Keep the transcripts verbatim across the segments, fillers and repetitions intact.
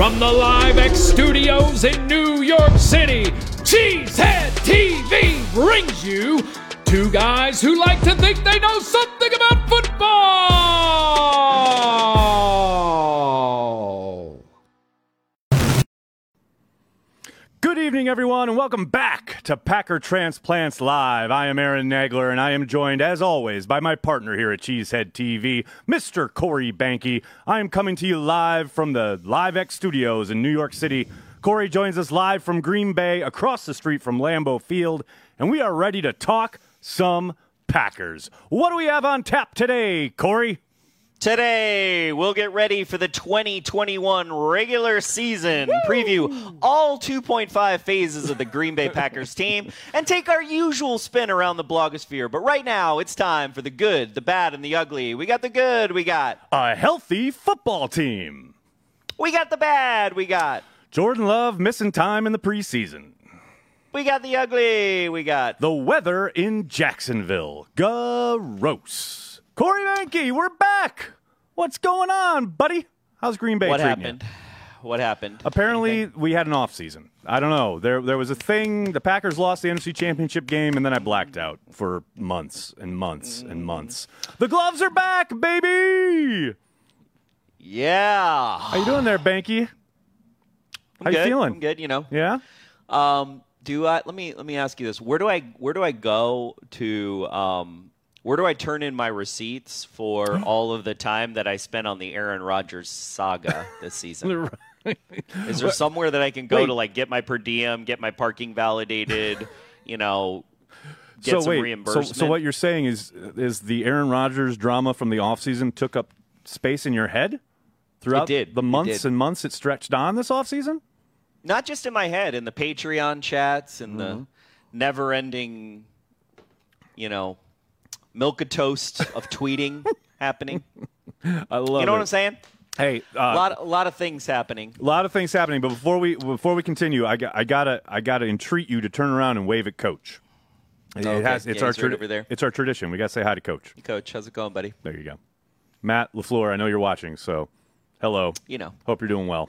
From the LiveX Studios in New York City, Cheesehead T V brings you two guys who like to think they know something about football. Good evening, everyone, and welcome back to Packer Transplants Live. I am Aaron Nagler, and I am joined, as always, by my partner here at Cheesehead T V, Mister Corey Banke. I am coming to you live from the LiveX Studios in New York City. Corey joins us live from Green Bay, across the street from Lambeau Field, and we are ready to talk some Packers. What do we have on tap today, Corey? Today, we'll get ready for the twenty twenty-one regular season, Woo! Preview all two point five phases of the Green Bay Packers team, and take our usual spin around the blogosphere. But right now, it's time for the good, the bad, and the ugly. We got the good, we got a healthy football team. We got the bad, we got Jordan Love missing time in the preseason. We got the ugly, we got the weather in Jacksonville. Gross. Corey Banke, we're back. What's going on, buddy? How's Green Bay treating you? What happened? What happened? Apparently, we had an offseason. I don't know. There there was a thing. The Packers lost the N F C Championship game, and then I blacked out for months and months and months. The gloves are back, baby! Yeah. How you doing there, Banke? How you feeling? I'm good, you know. Yeah? Um, do I let me let me ask you this. Where do I where do I go to um Where do I turn in my receipts for all of the time that I spent on the Aaron Rodgers saga this season? Is there somewhere that I can go wait. to like get my per diem, get my parking validated, you know, get so some wait, reimbursement? So, so what you're saying is is the Aaron Rodgers drama from the offseason took up space in your head throughout it did. the months it did. and months it stretched on this offseason? Not just in my head, in the Patreon chats and mm-hmm. the never-ending, you know, milk a toast of tweeting happening. I love it. You know it. what I'm saying? Hey, uh, a lot, a lot of things happening. A lot of things happening. But before we before we continue, I, I gotta I gotta entreat you to turn around and wave at Coach. It, oh, okay. it has, it's yeah, our right over there. It's our tradition. We gotta say hi to Coach. Coach, how's it going, buddy? There you go, Matt LaFleur. I know you're watching, so hello. You know, hope you're doing well.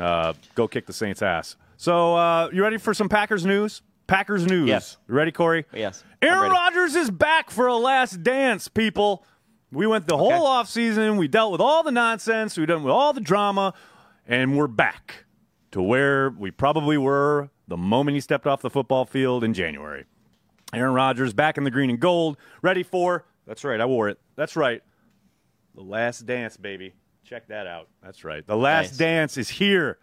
Uh, go kick the Saints' ass. So, uh, you ready for some Packers news? Packers news. Yes. You ready, Corey? Yes. Aaron Rodgers is back for a last dance, people. We went the whole okay. offseason. We dealt with all the nonsense. We dealt with all the drama. And we're back to where we probably were the moment he stepped off the football field in January. Aaron Rodgers back in the green and gold, ready for, that's right, I wore it. That's right. The last dance, baby. Check that out. That's right. The last nice. dance is here.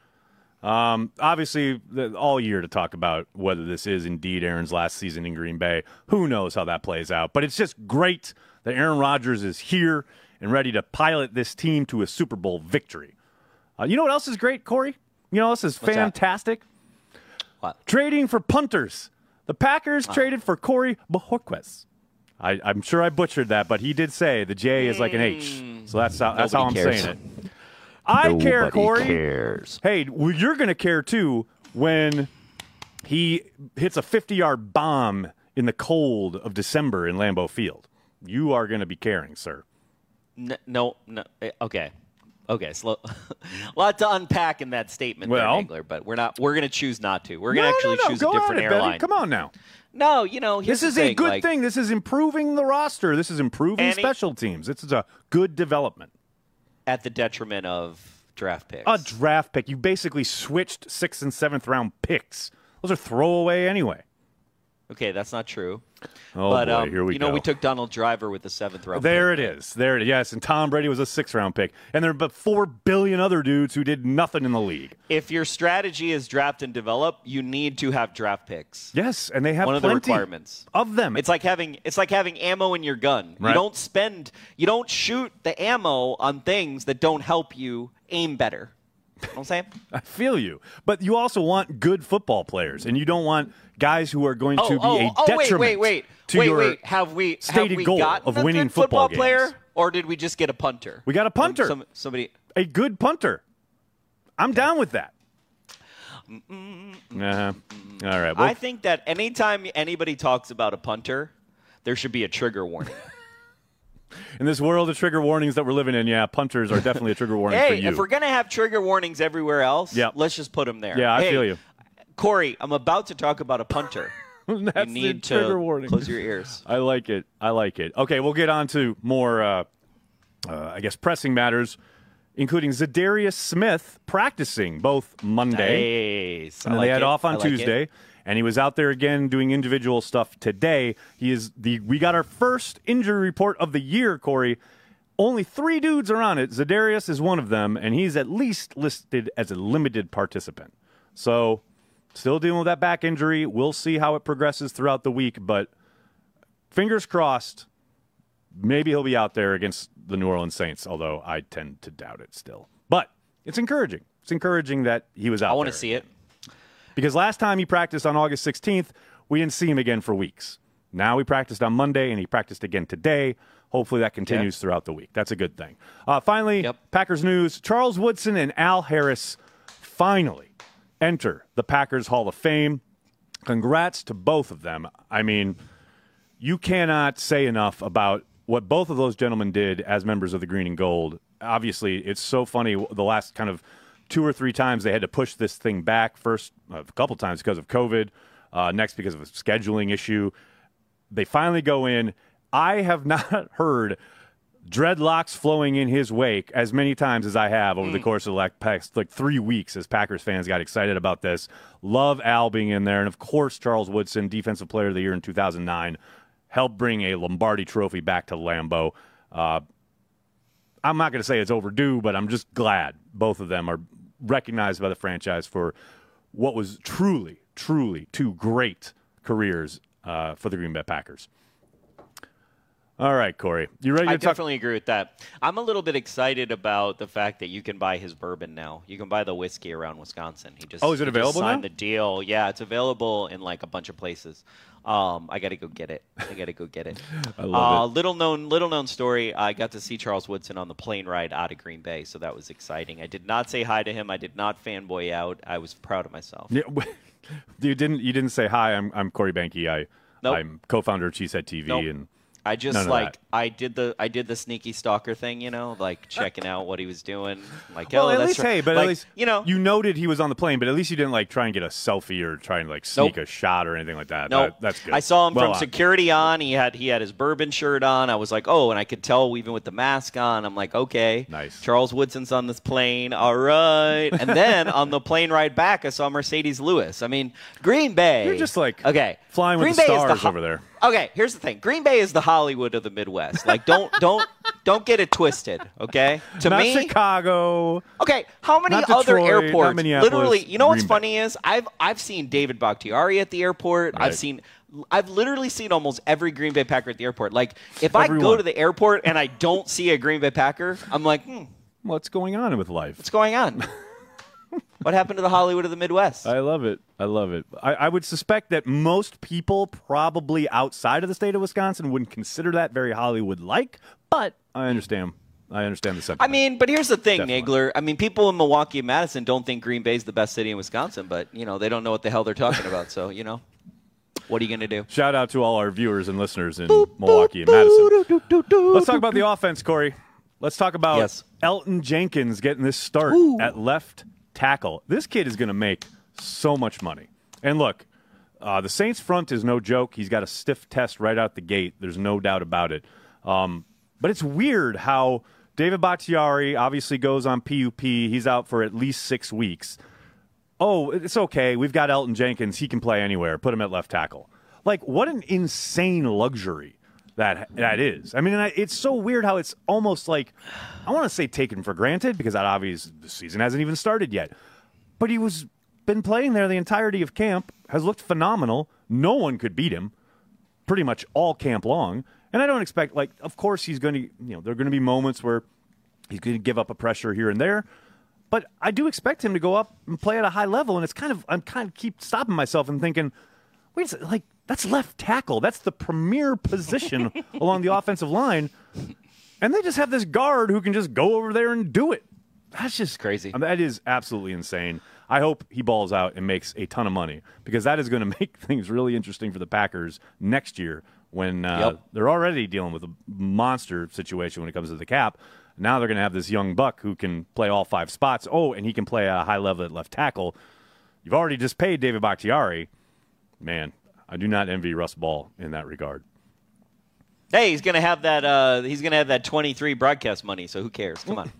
Um, obviously, the, all year to talk about whether this is indeed Aaron's last season in Green Bay. Who knows how that plays out? But it's just great that Aaron Rodgers is here and ready to pilot this team to a Super Bowl victory. Uh, you know what else is great, Corey? You know what else is What's fantastic? What? Trading for punters. The Packers wow. traded for Corey Bajorquez. I, I'm sure I butchered that, but he did say the J is like an H. So that's how, that's how I'm cares. saying it. I Nobody care, Corey. Cares. Hey, well, you're going to care, too, when he hits a fifty-yard bomb in the cold of December in Lambeau Field. You are going to be caring, sir. No, no. no okay. Okay. So, a lot to unpack in that statement, well, there, Nagler, but we're not. We're going to choose not to. We're going to no, actually no, no. choose Go a different it, airline. Betty. Come on now. No, you know, here's this is the thing, a good like, thing. This is improving the roster. This is improving any, special teams. This is a good development. At the detriment of draft picks. A draft pick. You basically switched sixth and seventh round picks. Those are throwaway anyway. Okay, that's not true. Oh, but, boy, um, here we you go. You know, we took Donald Driver with the seventh round there pick. There it is. There it is. Yes, and Tom Brady was a sixth round pick. And there are but four billion other dudes who did nothing in the league. If your strategy is draft and develop, you need to have draft picks. Yes, and they have One plenty of, the requirements. of them. It's like having it's like having ammo in your gun. Right. You don't spend you don't shoot the ammo on things that don't help you aim better. You know what I'm saying? I feel you. But you also want good football players, and you don't want guys who are going oh, to be oh, a oh, detriment wait, wait, wait. to wait, your wait. Have we, stated have we goal of a winning good football, football player, games. Or did we just get a punter? We got a punter. Some, somebody, a good punter. I'm okay. down with that. Mm-mm. Uh-huh. All right. Well, I think that anytime anybody talks about a punter, there should be a trigger warning. In this world of trigger warnings that we're living in, yeah, punters are definitely a trigger warning hey, for you. Hey, if we're going to have trigger warnings everywhere else, yep. let's just put them there. Yeah, I hey, feel you. Corey, I'm about to talk about a punter. That's you need the trigger to warning. Close your ears. I like it. I like it. Okay, we'll get on to more, uh, uh, I guess, pressing matters, including Zadarius Smith practicing both Monday. Nice. And I they like had it. off on like Tuesday. It. And he was out there again doing individual stuff today. He is the we got our first injury report of the year, Corey. Only three dudes are on it. Zadarius is one of them, and he's at least listed as a limited participant. So still dealing with that back injury. We'll see how it progresses throughout the week, but fingers crossed, maybe he'll be out there against the New Orleans Saints, although I tend to doubt it still. But it's encouraging. It's encouraging that he was out there. I want to see it. Because last time he practiced on August sixteenth, we didn't see him again for weeks. Now he practiced on Monday, and he practiced again today. Hopefully that continues yeah. throughout the week. That's a good thing. Uh, finally, yep. Packers news. Charles Woodson and Al Harris finally enter the Packers Hall of Fame. Congrats to both of them. I mean, you cannot say enough about what both of those gentlemen did as members of the Green and Gold. Obviously, it's so funny, the last kind of two or three times they had to push this thing back. First, a couple times because of COVID. Uh, next, because of a scheduling issue. They finally go in. I have not heard dreadlocks flowing in his wake as many times as I have over mm. the course of like, past, like three weeks as Packers fans got excited about this. Love Al being in there. And, of course, Charles Woodson, Defensive Player of the Year in two thousand nine, helped bring a Lombardi trophy back to Lambeau. Uh, I'm not going to say it's overdue, but I'm just glad both of them are recognized by the franchise for what was truly, truly two great careers uh, for the Green Bay Packers. All right, Corey. You ready to I talk? definitely agree with that. I'm a little bit excited about the fact that you can buy his bourbon now. You can buy the whiskey around Wisconsin. He just, oh, is it available now? Signed the deal. Yeah, it's available in like a bunch of places. Um, I got to go get it. I got to go get it. I love uh, it. Little known, little known story. I got to see Charles Woodson on the plane ride out of Green Bay, so that was exciting. I did not say hi to him. I did not fanboy out. I was proud of myself. Yeah, you didn't. You didn't say hi. I'm. I'm Corey Banke. I. Nope. I'm co-founder of Cheesehead T V nope. and. I just like that. I did the I did the sneaky stalker thing, you know, like checking out what he was doing. Like, well, oh, at that's least right. hey, but like, at least you know you noted he was on the plane, but at least you didn't like try and get a selfie or try and like sneak nope. a shot or anything like that. No, nope. that, that's good. I saw him well, from on. security on. He had he had his bourbon shirt on. I was like, oh, and I could tell even with the mask on. I'm like, okay, nice. Charles Woodson's on this plane, all right. And then on the plane ride back, I saw Mercedes Lewis. I mean, Green Bay. You're just like okay, flying Green with the Bay stars the over there. Okay, here's the thing. Green Bay is the Hollywood of the Midwest. Like, don't don't don't get it twisted, okay? To not me, Chicago. Okay, how many Detroit, other airports? Literally, you know what's Green funny Bay. is I've I've seen David Bakhtiari at the airport. Right. I've seen I've literally seen almost every Green Bay Packer at the airport. Like, if Everyone. I go to the airport and I don't see a Green Bay Packer, I'm like, hmm, what's going on with life? What's going on? What happened to the Hollywood of the Midwest? I love it. I love it. I, I would suspect that most people probably outside of the state of Wisconsin wouldn't consider that very Hollywood-like, but I understand. I understand the sentiment. I mean, but here's the thing, Definitely. Nagler. I mean, people in Milwaukee and Madison don't think Green Bay's the best city in Wisconsin, but, you know, they don't know what the hell they're talking about, so, you know. What are you going to do? Shout out to all our viewers and listeners in boop, Milwaukee boop, and Madison. Boop, do, do, do, Let's talk about the offense, Corey. Let's talk about yes. Elgton Jenkins getting this start Ooh. at left tackle. This kid is going to make so much money. And look, uh, the Saints front is no joke. He's got a stiff test right out the gate. There's no doubt about it. Um, but it's weird how David Bakhtiari obviously goes on P U P. He's out for at least six weeks. Oh, it's okay. We've got Elgton Jenkins. He can play anywhere. Put him at left tackle. Like, what an insane luxury that that is. I mean, it's so weird how it's almost like, I want to say taken for granted, because that obvious the season hasn't even started yet. But he was been playing there the entirety of camp, has looked phenomenal. No one could beat him pretty much all camp long. And I don't expect, like, of course he's going to, you know, there are going to be moments where he's going to give up a pressure here and there. But I do expect him to go up and play at a high level. And it's kind of, I'm kind of keep stopping myself and thinking, wait a second, like, that's left tackle. That's the premier position along the offensive line. And they just have this guard who can just go over there and do it. That's just crazy. I mean, that is absolutely insane. I hope he balls out and makes a ton of money, because that is going to make things really interesting for the Packers next year when uh, yep. they're already dealing with a monster situation when it comes to the cap. Now they're going to have this young buck who can play all five spots. Oh, and he can play a high level at left tackle. You've already just paid David Bakhtiari. Man, I do not envy Russ Ball in that regard. Hey, he's going to have that uh, he's going to have that twenty-three broadcast money, so who cares? Come on.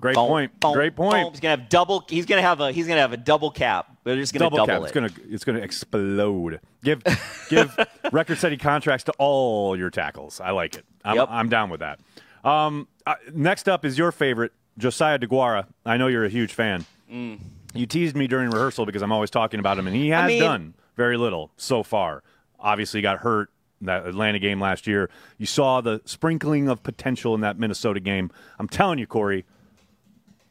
Great boom, point. Boom, Great point. Boom. He's going to have double he's going to have a he's going to have a double cap. They're just going to double, double cap. It. It's going to it's going to explode. Give give record-setting contracts to all your tackles. I like it. I'm yep. I'm down with that. Um, uh, next up is your favorite, Josiah DeGuara. I know you're a huge fan. Mm. You teased me during rehearsal because I'm always talking about him, and he has I mean, done very little so far. Obviously got hurt in that Atlanta game last year. You saw the sprinkling of potential in that Minnesota game. I'm telling you, Corey,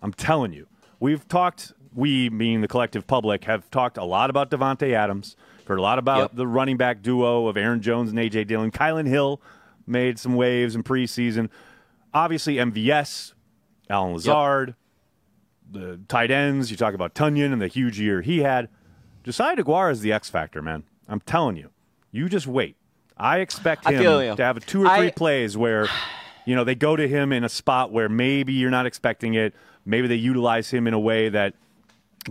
I'm telling you. We've talked, we being the collective public, have talked a lot about Davante Adams, heard a lot about yep. the running back duo of Aaron Jones and A J. Dillon. Kylan Hill made some waves in preseason. Obviously, M V S, Alan Lazard, yep. the tight ends. You talk about Tonyan and the huge year he had. Josiah DeGuara is the X factor, man. I'm telling you. You just wait. I expect him I to have a two or three I... plays where, you know, they go to him in a spot where maybe you're not expecting it. Maybe they utilize him in a way that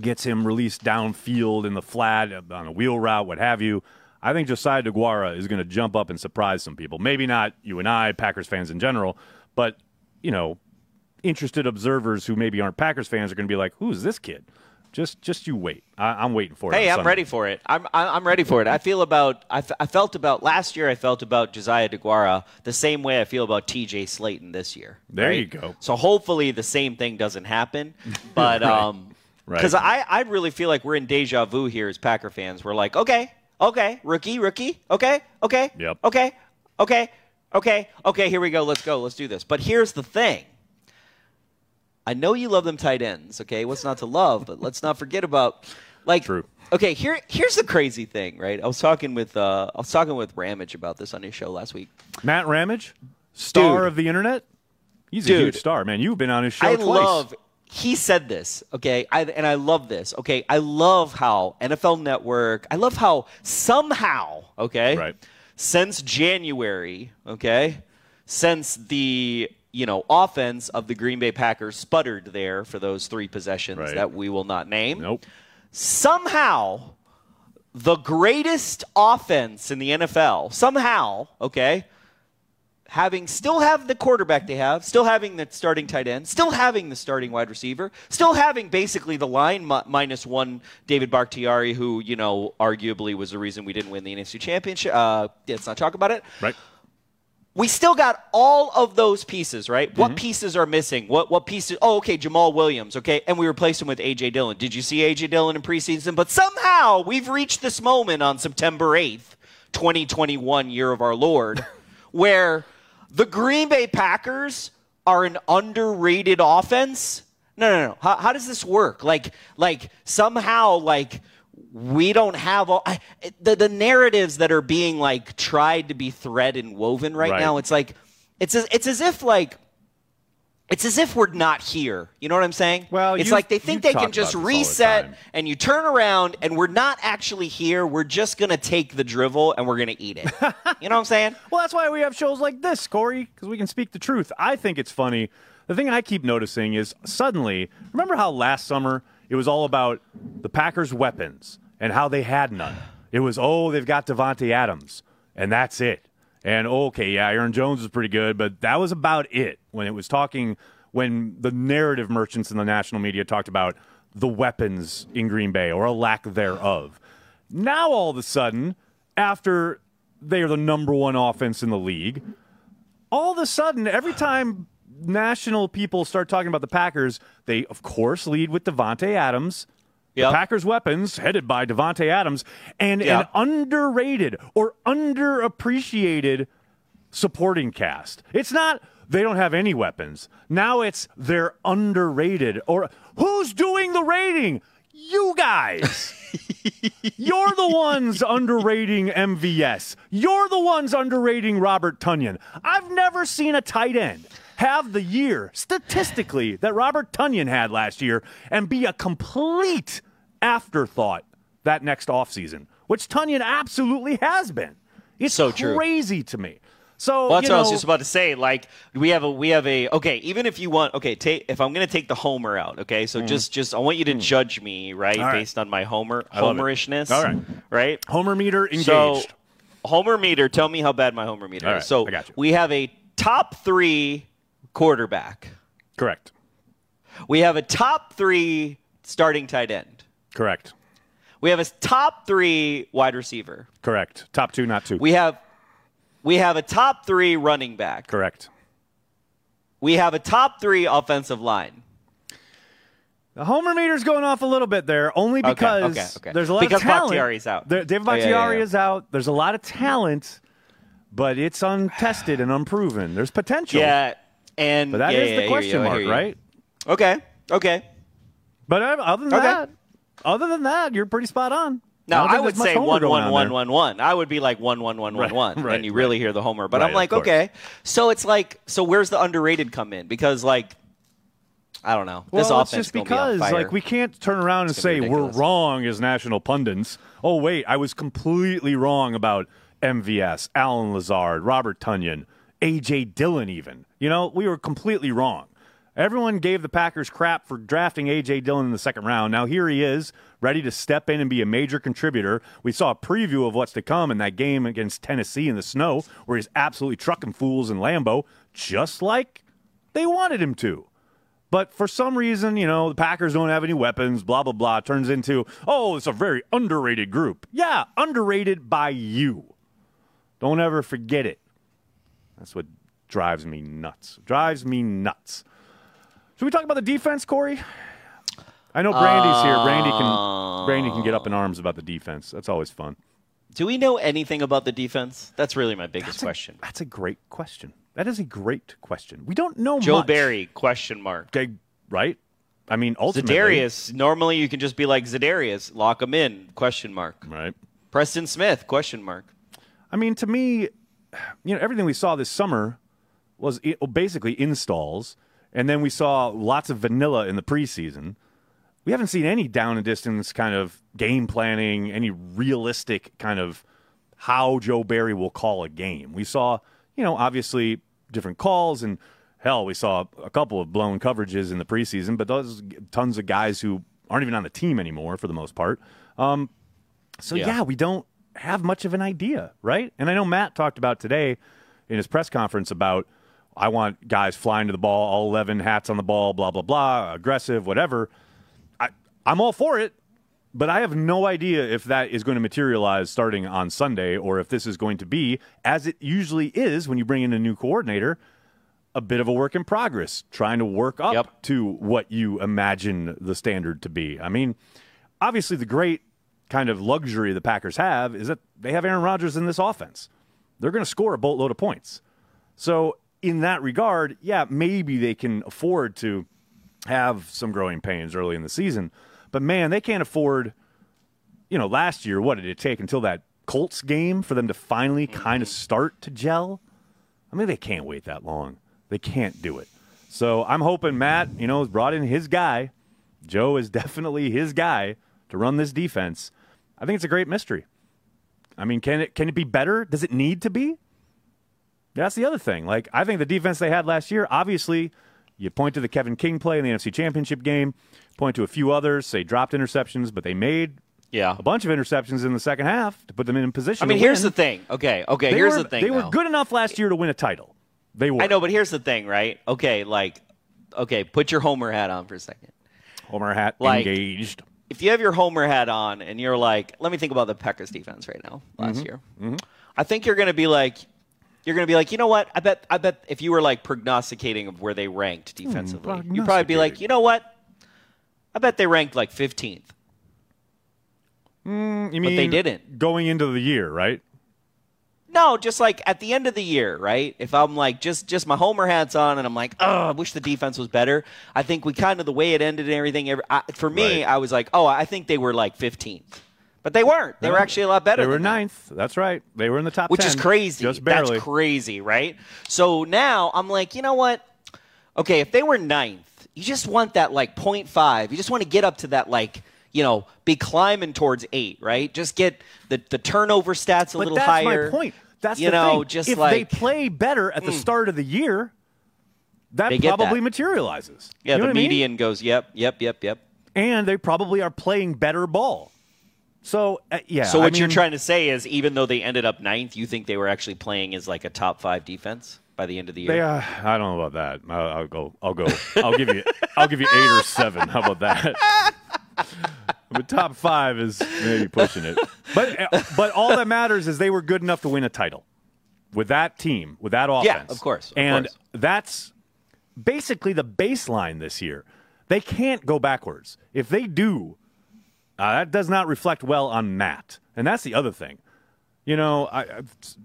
gets him released downfield in the flat, on a wheel route, what have you. I think Josiah DeGuara is going to jump up and surprise some people. Maybe not you and I, Packers fans in general, but, you know, interested observers who maybe aren't Packers fans are going to be like, who's this kid? Just just you wait. I, I'm waiting for it. Hey, I'm Sunday. ready for it. I'm I'm ready for it. I feel about I, f I felt about last year I felt about Josiah DeGuara the same way I feel about T J Slaton this year. There right? you go. So hopefully the same thing doesn't happen. But right. um because right. I, I really feel like we're in deja vu here as Packer fans. We're like, okay, okay, rookie, rookie, okay, okay, yep. okay, okay. Okay, okay, here we go. Let's go. Let's do this. But here's the thing. I know you love them tight ends, okay? What's not to love? But let's not forget about, like, True. okay, here, here's the crazy thing, right? I was talking with uh, I was talking with Ramage about this on his show last week. Matt Ramage, star dude, of the internet. He's dude, a huge star, man. You've been on his show I twice. love. He said this, okay, I, and I love this, okay? I love how N F L Network, I love how somehow, okay? Right. Since January, okay, since the, you know, offense of the Green Bay Packers sputtered there for those three possessions right. that we will not name. Nope. Somehow, the greatest offense in the N F L, somehow, okay, having still have the quarterback they have, still having the starting tight end, still having the starting wide receiver, still having basically the line mi minus one David Bakhtiari, who, you know, arguably was the reason we didn't win the N F C Championship. Uh, let's not talk about it. Right. We still got all of those pieces, right? Mm-hmm. What pieces are missing? What what pieces? Oh, okay, Jamal Williams, okay, and we replaced him with A J. Dillon. Did you see A J. Dillon in preseason? But somehow we've reached this moment on September eighth, twenty twenty-one, year of our Lord, where the Green Bay Packers are an underrated offense? No, no, no. How, how does this work? Like, like somehow, like, we don't have all I, the, the narratives that are being, like, tried to be thread and woven right, right. now. It's like, it's as, it's as if, like, it's as if we're not here. You know what I'm saying? Well, it's like they think they can just reset, and you turn around, and we're not actually here. We're just going to take the drivel, and we're going to eat it. You know what I'm saying? Well, that's why we have shows like this, Corey, because we can speak the truth. I think it's funny. The thing I keep noticing is suddenly, remember how last summer it was all about the Packers' weapons and how they had none? It was, oh, they've got Davante Adams, and that's it. And, okay, yeah, Aaron Jones is pretty good, but that was about it when it was talking, when the narrative merchants in the national media talked about the weapons in Green Bay or a lack thereof. Now, all of a sudden, after they are the number one offense in the league, all of a sudden, every time national people start talking about the Packers, they, of course, lead with Davante Adams. Yep. The Packers' weapons, headed by Davante Adams, and yep. an underrated or underappreciated supporting cast. It's not they don't have any weapons. Now it's they're underrated. Or who's doing the rating? You guys. You're the ones underrating M V S. You're the ones underrating Robert Tonyan. I've never seen a tight end have the year, statistically, that Robert Tonyan had last year and be a complete afterthought that next offseason, which Tonyan absolutely has been. It's so crazy true. to me. So well, that's you know, what I was just about to say. Like we have a we have a okay. Even if you want okay, take, if I'm gonna take the homer out, okay. So mm. just just I want you to mm. judge me right, right based on my homer homerishness. All right, right. Homer meter engaged. So, homer meter. Tell me how bad my homer meter All is. Right, so we have a top three quarterback. Correct. We have a top three starting tight end. Correct. We have a top three wide receiver. Correct. Top two, not two. We have. We have a top three running back. Correct. We have a top three offensive line. The homer meter's going off a little bit there, only because okay, okay, okay. there's a lot because of talent. Because Bakhtiari's out. There, David Bakhtiari oh, yeah, yeah, yeah. is out. There's a lot of talent, but it's untested and unproven. There's potential. Yeah, and but that yeah, is yeah, the yeah, question you, mark, right? Okay, okay. But other than okay. that, other than that, you're pretty spot on. Now, I, I would say one, one, one, one, one. I would be like one, one, one, right, one, one, right, and you really right. hear the homer. But right, I'm like, okay. So it's like, so where's the underrated come in? Because, like, I don't know. Well, this offense it's just because, be like, we can't turn around it's and say ridiculous. We're wrong as national pundits. Oh, wait, I was completely wrong about M V S, Alan Lazard, Robert Tonyan, A J. Dillon even. You know, we were completely wrong. Everyone gave the Packers crap for drafting A J. Dillon in the second round. Now here he is, ready to step in and be a major contributor. We saw a preview of what's to come in that game against Tennessee in the snow, where he's absolutely trucking fools in Lambeau, just like they wanted him to. But for some reason, you know, the Packers don't have any weapons, blah, blah, blah, turns into, oh, it's a very underrated group. Yeah, underrated by you. Don't ever forget it. That's what drives me nuts. Drives me nuts. Should we talk about the defense, Corey? I know Brandy's uh, here. Brandy can Brandy can get up in arms about the defense. That's always fun. Do we know anything about the defense? That's really my biggest that's a, question. That's a great question. That is a great question. We don't know Joe much. Joe Barry, question mark. Okay, right? I mean, ultimately. Zadarius. Normally you can just be like, Zadarius, lock him in, question mark. Right. Preston Smith, question mark. I mean, to me, you know, everything we saw this summer was basically installs. And then we saw lots of vanilla in the preseason. We haven't seen any down and distance kind of game planning, any realistic kind of how Joe Barry will call a game. We saw, you know, obviously different calls. And, hell, we saw a couple of blown coverages in the preseason. But those tons of guys who aren't even on the team anymore for the most part. Um, so, yeah. yeah, we don't have much of an idea, right? And I know Matt talked about today in his press conference about, I want guys flying to the ball, all eleven, hats on the ball, blah, blah, blah, aggressive, whatever. I, I'm all for it, but I have no idea if that is going to materialize starting on Sunday or if this is going to be, as it usually is when you bring in a new coordinator, a bit of a work in progress, trying to work up yep. to what you imagine the standard to be. I mean, obviously the great kind of luxury the Packers have is that they have Aaron Rodgers in this offense. They're going to score a boatload of points. So in that regard, yeah, maybe they can afford to have some growing pains early in the season. But, man, they can't afford, you know, last year, what did it take until that Colts game for them to finally kind of start to gel? I mean, they can't wait that long. They can't do it. So I'm hoping Matt, you know, has brought in his guy. Joe is definitely his guy to run this defense. I think it's a great mystery. I mean, can it, can it be better? Does it need to be? That's the other thing. Like, I think the defense they had last year, obviously, you point to the Kevin King play in the N F C Championship game, point to a few others. They dropped interceptions, but they made yeah. a bunch of interceptions in the second half to put them in position. I mean, to here's win. the thing. Okay, okay, they here's were, the thing. They though. were good enough last year to win a title. They were. I know, but here's the thing, right? Okay, like, okay, put your Homer hat on for a second. Homer hat like, engaged. If you have your Homer hat on and you're like, let me think about the Packers defense right now last mm-hmm. year. Mm-hmm. I think you're going to be like, You're going to be like, you know what? I bet I bet if you were like prognosticating of where they ranked defensively, mm, you'd probably be like, you know what? I bet they ranked like fifteenth. Mm, you mean but they didn't. Going into the year, right? No, just like at the end of the year, right? If I'm like just just my Homer hat's on and I'm like, oh, I wish the defense was better. I think we kind of the way it ended and everything. Every, I, for me, right. I was like, oh, I think they were like fifteenth. But they weren't. They were actually a lot better. They were ninth. That's right. They were in the top ten. Which is crazy. Just barely. That's crazy, right? So now I'm like, you know what? Okay, if they were ninth, you just want that like point five. You just want to get up to that like, you know, be climbing towards eight, right? Just get the, the turnover stats a little higher. But that's my point. That's you the know, thing. Just if like, they play better at mm, the start of the year, that probably that. materializes. Yeah, you know the median I mean? goes, yep, yep, yep, yep. And they probably are playing better ball. So, uh, yeah. So what I mean, you're trying to say is even though they ended up ninth, you think they were actually playing as like a top five defense by the end of the year? They, uh, I don't know about that. I'll, I'll go. I'll go. I'll give you I'll give you eight or seven. How about that? But top five is maybe pushing it. But, but all that matters is they were good enough to win a title with that team, with that offense. Yeah, of course. Of and course. that's basically the baseline this year. They can't go backwards. If they do, Uh, that does not reflect well on Matt. And that's the other thing. You know, I, I,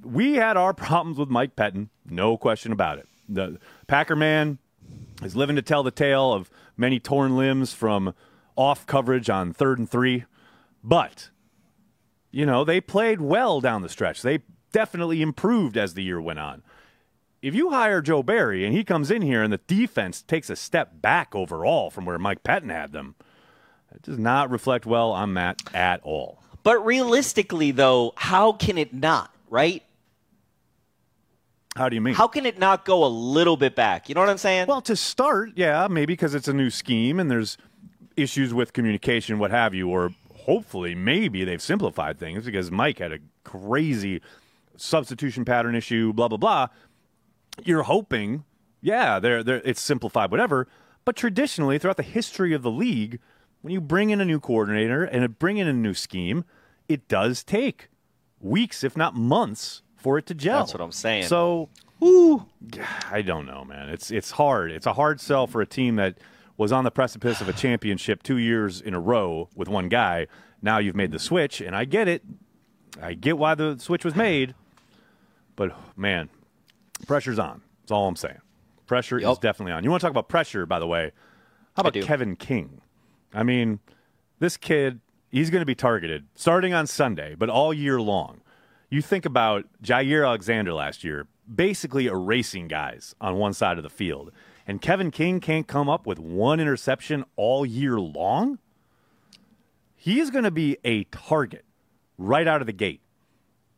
we had our problems with Mike Pettine, no question about it. The Packer man is living to tell the tale of many torn limbs from off coverage on third and three. But, you know, they played well down the stretch. They definitely improved as the year went on. If you hire Joe Barry and he comes in here and the defense takes a step back overall from where Mike Pettine had them, it does not reflect well on Matt at all. But realistically, though, how can it not, right? How do you mean? How can it not go a little bit back? You know what I'm saying? Well, to start, yeah, maybe because it's a new scheme and there's issues with communication, what have you, or hopefully maybe they've simplified things because Mike had a crazy substitution pattern issue, blah, blah, blah. You're hoping, yeah, they're, they're, it's simplified, whatever. But traditionally, throughout the history of the league, when you bring in a new coordinator and bring in a new scheme, it does take weeks, if not months, for it to gel. That's what I'm saying. So, ooh, I don't know, man. It's it's hard. It's a hard sell for a team that was on the precipice of a championship two years in a row with one guy. Now you've made the switch, and I get it. I get why the switch was made. But, man, pressure's on. That's all I'm saying. Pressure yep. is definitely on. You want to talk about pressure, by the way? How about Kevin King? I mean, this kid, he's going to be targeted starting on Sunday, but all year long. You think about Jaire Alexander last year, basically erasing guys on one side of the field. And Kevin King can't come up with one interception all year long? He is going to be a target right out of the gate.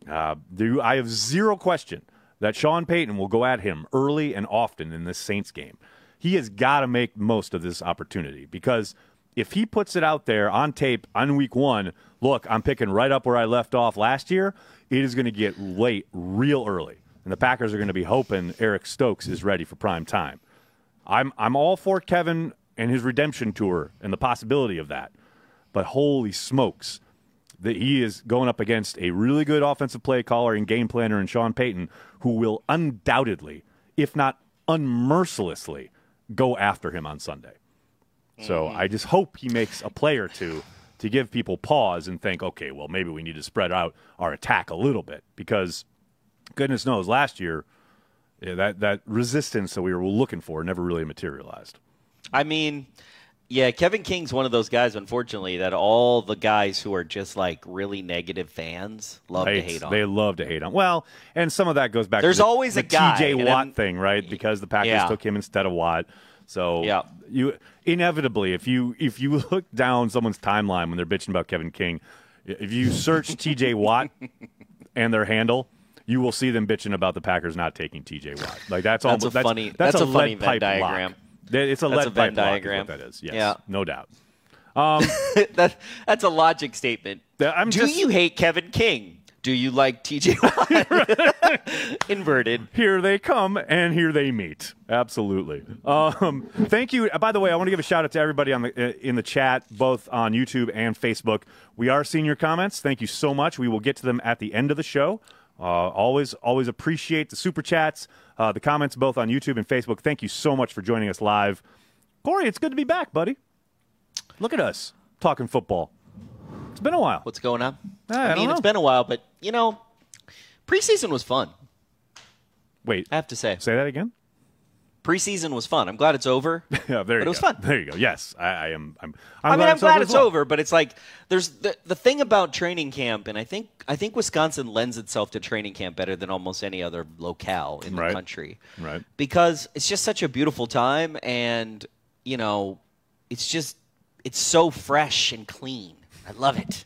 Uh, do, I have zero question that Sean Payton will go at him early and often in this Saints game. He has got to make most of this opportunity because if he puts it out there on tape on week one, look, I'm picking right up where I left off last year, it is going to get late real early. And the Packers are going to be hoping Eric Stokes is ready for prime time. I'm, I'm all for Kevin and his redemption tour and the possibility of that. But holy smokes, that he is going up against a really good offensive play caller and game planner in Sean Payton, who will undoubtedly, if not unmercilessly, go after him on Sunday. So I just hope he makes a play or two to give people pause and think, okay, well, maybe we need to spread out our attack a little bit because goodness knows last year yeah, that, that resistance that we were looking for never really materialized. I mean, yeah, Kevin King's one of those guys, unfortunately, that all the guys who are just like really negative fans love right. to hate on. They love to hate on. Well, and some of that goes back There's to the, always the a guy, T J Watt then, thing, right? Because the Packers yeah. took him instead of Watt. So yeah. you inevitably, if you if you look down someone's timeline when they're bitching about Kevin King, if you search T J Watt and their handle, you will see them bitching about the Packers not taking T J Watt. Like that's all. That's a that's, funny. That's, that's a, a funny lead pipe diagram. Lock. It's a that's lead a pipe diagram. Lock is what that is. Yes, yeah. no doubt. Um, that that's a logic statement. I'm Do just, you hate Kevin King? Do you like T J Watt? Inverted. Here they come, and here they meet. Absolutely. Um, thank you. By the way, I want to give a shout-out to everybody on the, in the chat, both on YouTube and Facebook. We are seeing your comments. Thank you so much. We will get to them at the end of the show. Uh, always, always appreciate the super chats, uh, the comments both on YouTube and Facebook. Thank you so much for joining us live. Corey, it's good to be back, buddy. Look at us talking football. It's been a while. What's going on? I, I mean, it's been a while, but, you know, preseason was fun. Wait. I have to say. Say that again? Preseason was fun. I'm glad it's over. yeah, there you go. But it was fun. There you go. Yes, I, I am. I'm, I'm I mean, I'm glad it's over, but it's like there's the, the thing about training camp, and I think I think Wisconsin lends itself to training camp better than almost any other locale in the right. country. Right. Because it's just such a beautiful time, and, you know, it's just it's so fresh and clean. I love it.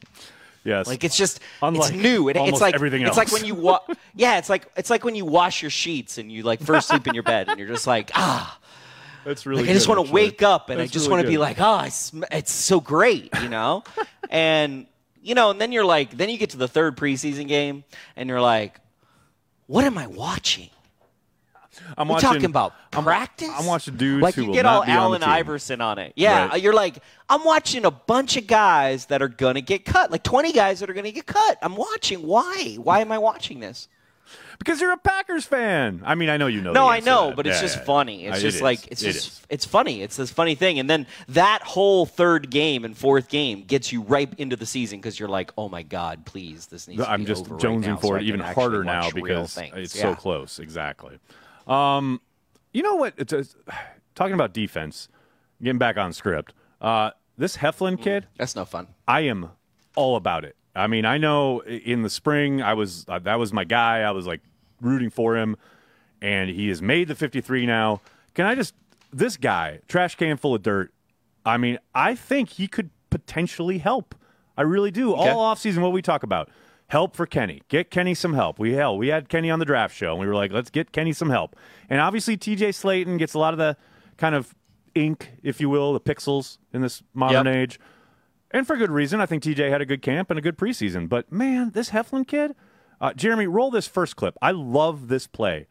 Yes. Like it's just Unlike it's new. It, it's like everything else. It's like when you wa- yeah, it's like it's like when you wash your sheets and you like first sleep in your bed and you're just like, ah. That's really like, good. I just want to wake up and That's I just really want to be like, ah, oh, it's, it's so great, you know? and you know, and then you're like, then you get to the third preseason game and you're like, what am I watching? I'm We're watching, talking about practice? I'm, I'm watching dudes like who will not be on the team. Like you get all Allen Iverson on it. Yeah, right. You're like, I'm watching a bunch of guys that are going to get cut, like twenty guys that are going to get cut. I'm watching. Why? Why am I watching this? Because you're a Packers fan. I mean, I know you know No, I know, but yeah, it's just yeah, funny. It's it just is. like it's it just is. it's funny. It's this funny thing. And then that whole third game and fourth game gets you right into the season because you're like, oh, my God, please, this needs I'm to be over I'm just jonesing right for it so even harder now because it's yeah. so close. Exactly. Um, you know what? It's a, talking about defense, getting back on script. Uh, this Heflin kid. Mm, that's no fun. I am all about it. I mean, I know in the spring, I was uh, that was my guy. I was like rooting for him, and he has made the fifty-three now. Can I just this guy, trash can full of dirt? I mean, I think he could potentially help. I really do. Okay. All offseason, what we talk about. Help for Kenny. Get Kenny some help. We hell, we had Kenny on the draft show, and we were like, let's get Kenny some help. And obviously, T J Slaton gets a lot of the kind of ink, if you will, the pixels in this modern yep. age. And for good reason. I think T J had a good camp and a good preseason. But, man, this Heflin kid. Uh, Jeremy, roll this first clip. I love this play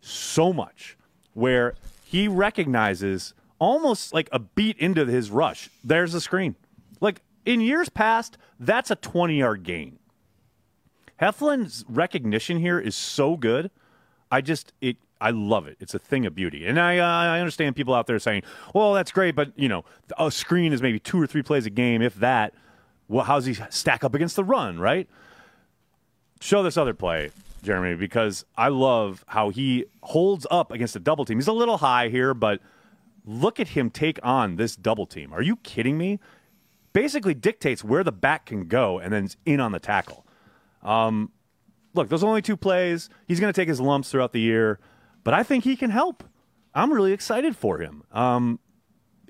so much where he recognizes almost like a beat into his rush. There's a screen. Like, in years past, that's a twenty-yard gain. Heflin's recognition here is so good. I just it I love it. It's a thing of beauty. And I uh, I understand people out there saying, "Well, that's great, but you know, a screen is maybe two or three plays a game, if that. Well, how's he stack up against the run, right?" Show this other play, Jeremy, because I love how he holds up against a double team. He's a little high here, but look at him take on this double team. Are you kidding me? Basically dictates where the back can go and then it's in on the tackle. Um, look, those are only two plays. He's going to take his lumps throughout the year, but I think he can help. I'm really excited for him. Um,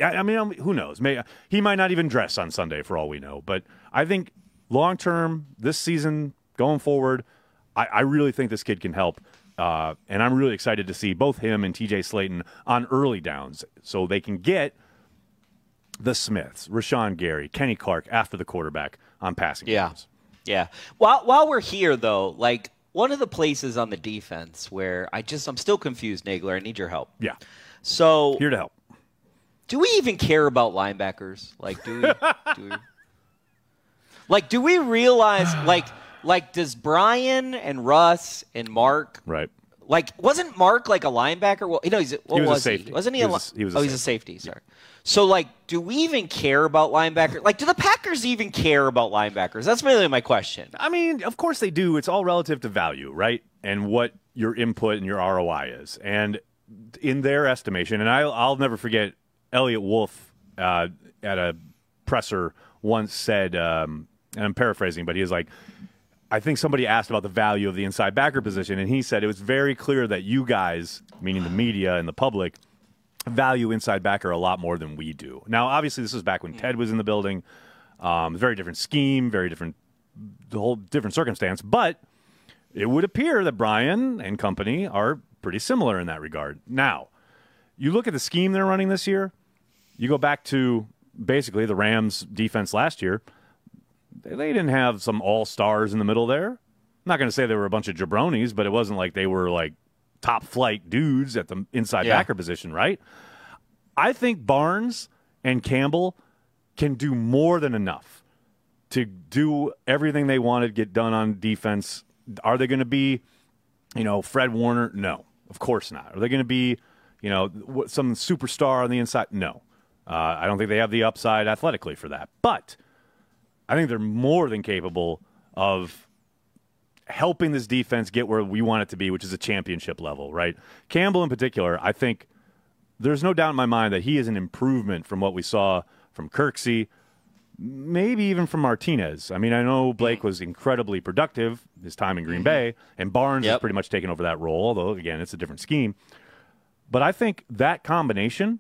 I, I mean, I'm, who knows? May, he might not even dress on Sunday for all we know, but I think long-term, this season, going forward, I, I really think this kid can help, uh, and I'm really excited to see both him and T J Slaton on early downs so they can get the Smiths, Rashawn Gary, Kenny Clark after the quarterback on passing yeah. games. Yeah. While while we're here, though, like one of the places on the defense where I just I'm still confused, Nagler. I need your help. Yeah. So here to help. Do we even care about linebackers? Like, do we? do we like, do we realize? Like, like does Brian and Russ and Mark? Right. Like, wasn't Mark like a linebacker? Well, you know, he's what he was, was a safety. He? Wasn't he? He was a, he was a oh, safety. he's a safety. Sorry. Yeah. So, like, do we even care about linebackers? Like, do the Packers even care about linebackers? That's really my question. I mean, of course they do. It's all relative to value, right? And what your input and your R O I is. And in their estimation, and I'll, I'll never forget Elliot Wolf uh, at a presser once said, um, and I'm paraphrasing, but he was like, I think somebody asked about the value of the inside backer position, and he said it was very clear that you guys, meaning the media and the public, value inside backer a lot more than we do. Now, obviously, this was back when Ted was in the building. Um, very different scheme, very different, the whole different circumstance. But it would appear that Brian and company are pretty similar in that regard. Now, you look at the scheme they're running this year. You go back to basically the Rams' defense last year. They, they didn't have some all-stars in the middle there. I'm not going to say they were a bunch of jabronis, but it wasn't like they were like top flight dudes at the inside yeah. backer position, right? I think Barnes and Campbell can do more than enough to do everything they want to get done on defense. Are they going to be, you know, Fred Warner? No, of course not. Are they going to be, you know, some superstar on the inside? No. Uh, I don't think they have the upside athletically for that. But I think they're more than capable of helping this defense get where we want it to be, which is a championship level, right? Campbell in particular, I think there's no doubt in my mind that he is an improvement from what we saw from Kirksey, maybe even from Martinez. I mean, I know Blake was incredibly productive his time in Green Bay, and Barnes yep. has pretty much taken over that role, although, again, it's a different scheme. But I think that combination,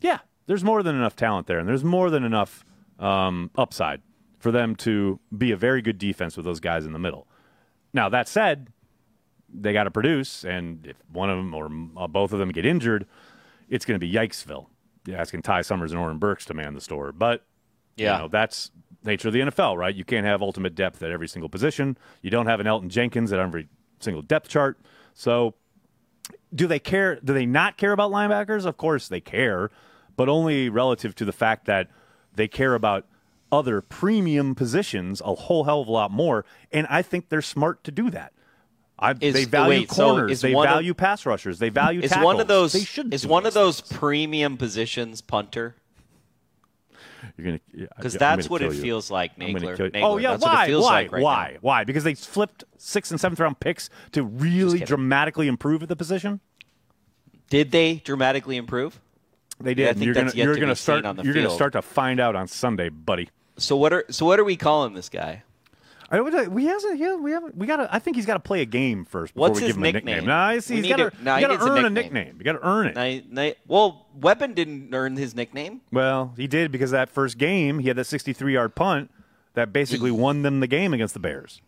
yeah, there's more than enough talent there, and there's more than enough um, upside for them to be a very good defense with those guys in the middle. Now, that said, they got to produce, and if one of them or both of them get injured, it's going to be Yikesville. You're asking Ty Summers and Oren Burks to man the store. But, yeah. you know, that's nature of the N F L, right? You can't have ultimate depth at every single position. You don't have an Elgton Jenkins at every single depth chart. So do they care? Do they not care about linebackers? Of course they care, but only relative to the fact that they care about other premium positions a whole hell of a lot more, and I think they're smart to do that. I, is, they value wait, corners. So they value of, pass rushers. They value is tackles. One of those, they should is one of those things. Premium positions punter? You're gonna because yeah, that's what it you. feels like, Nagler. Oh yeah, that's why? What it feels why? Like right why? Now. Why? Because they flipped sixth and seventh round picks to really dramatically improve at the position. Did they dramatically improve? They did. Yeah, I think you're that's gonna, yet you're to gonna be start, seen on the You're going to start to find out on Sunday, buddy. So what are so what are we calling this guy? I don't, we hasn't. Yeah, we haven't. We got. I think he's got to play a game first before What's we give him nickname? a nickname. No, he's, he's got to no, he earn a nickname. You got to earn it. I, I, well, Weapon didn't earn his nickname. Well, he did because that first game he had that sixty-three yard punt that basically he, won them the game against the Bears.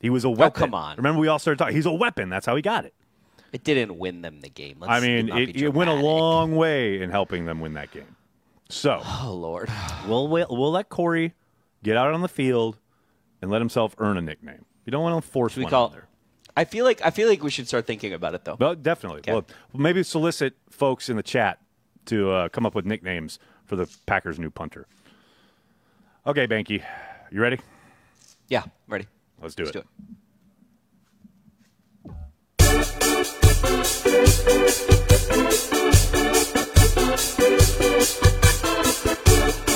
He was a weapon. Oh, come on! Remember, we all started talking. He's a weapon. That's how he got it. It didn't win them the game. Let's I mean, it, it went a long way in helping them win that game. So, oh Lord, we'll we'll let Corey get out on the field and let himself earn a nickname. You don't want to force we one call, there. I feel like I feel like we should start thinking about it, though. Well, definitely. Okay. Well, maybe solicit folks in the chat to uh, come up with nicknames for the Packers' new punter. Okay, Banke, you ready? Yeah, I'm ready. Let's do Let's it. Do it.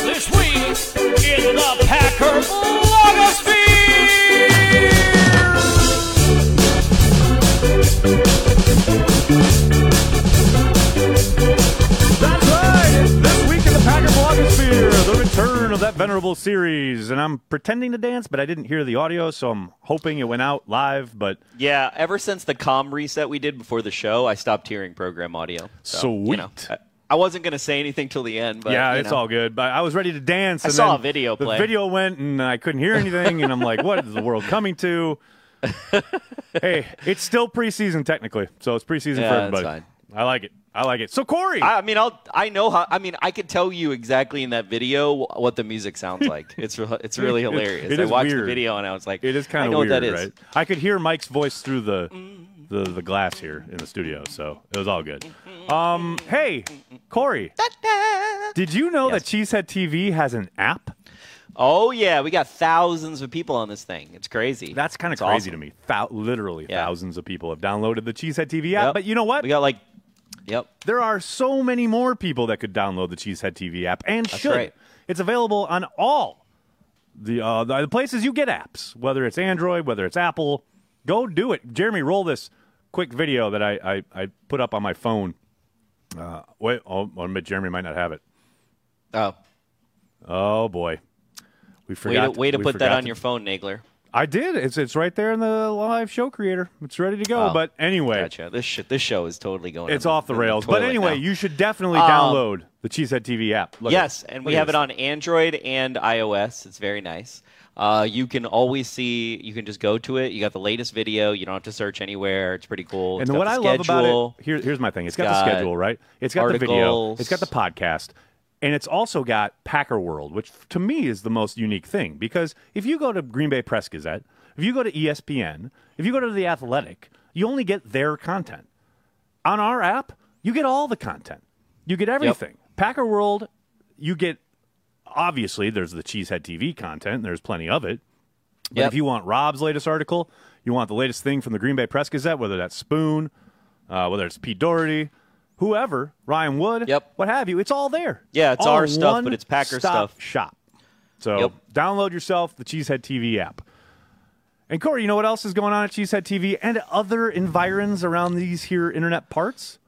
This week in the Packer Blogosphere. That's right. This week in the Packer Blogosphere, the return of that venerable series. And I'm pretending to dance, but I didn't hear the audio, so I'm hoping it went out live. But yeah, ever since the comm reset we did before the show, I stopped hearing program audio. So, Sweet. You know, I, I wasn't going to say anything till the end. But yeah, it's know. all good. But I was ready to dance. And I saw then a video play. The video went, and I couldn't hear anything. And I'm like, what is the world coming to? Hey, it's still preseason technically, so it's preseason yeah, for everybody. That's fine. I like it. I like it. So Corey, I, I mean, I'll I know how. I mean, I could tell you exactly in that video what the music sounds like. It's it's really hilarious. It, it I watched weird. the video and I was like, it is kind of weird, what that is. Right? I could hear Mike's voice through the, the the glass here in the studio, so it was all good. Um, hey, Corey, did you know yes. that Cheesehead T V has an app? Oh, yeah. We got thousands of people on this thing. It's crazy. That's kind of crazy awesome. to me. Thou literally yeah. thousands of people have downloaded the Cheesehead T V app. Yep. But you know what? We got like, yep. There are so many more people that could download the Cheesehead T V app and That's should. Right. It's available on all the, uh, the places you get apps, whether it's Android, whether it's Apple. Go do it. Jeremy, roll this quick video that I, I, I put up on my phone. Uh, wait, I'll admit Jeremy might not have it. Oh. Oh, boy. We forgot. Way to, way to put that on to, your phone, Nagler. I did. It's it's right there in the live show creator. It's ready to go. Oh, but anyway, gotcha. this sh this show is totally going. It's off the, the rails. The but anyway, now. you should definitely um, download the Cheesehead T V app. Look yes, and we Look have it on Android and iOS. It's very nice. Uh, you can always see. You can just go to it. You got the latest video. You don't have to search anywhere. It's pretty cool. It's and got what the I schedule. love about it, here, here's my thing. It's, it's got, got the schedule, right? It's got articles. the video. It's got the podcast. And it's also got Packer World, which to me is the most unique thing. Because if you go to Green Bay Press Gazette, if you go to E S P N, if you go to The Athletic, you only get their content. On our app, you get all the content. You get everything. Yep. Packer World, you get, obviously, there's the Cheesehead T V content. There's plenty of it. But yep. if you want Rob's latest article, you want the latest thing from the Green Bay Press Gazette, whether that's Spoon, uh, whether it's Pete Doherty, whoever, Ryan Wood, yep. what have you. It's all there. Yeah, it's all our stuff, but it's Packer stuff. Shop. So yep. download yourself the Cheesehead T V app. And, Corey, you know what else is going on at Cheesehead T V and other environs around these here internet parts?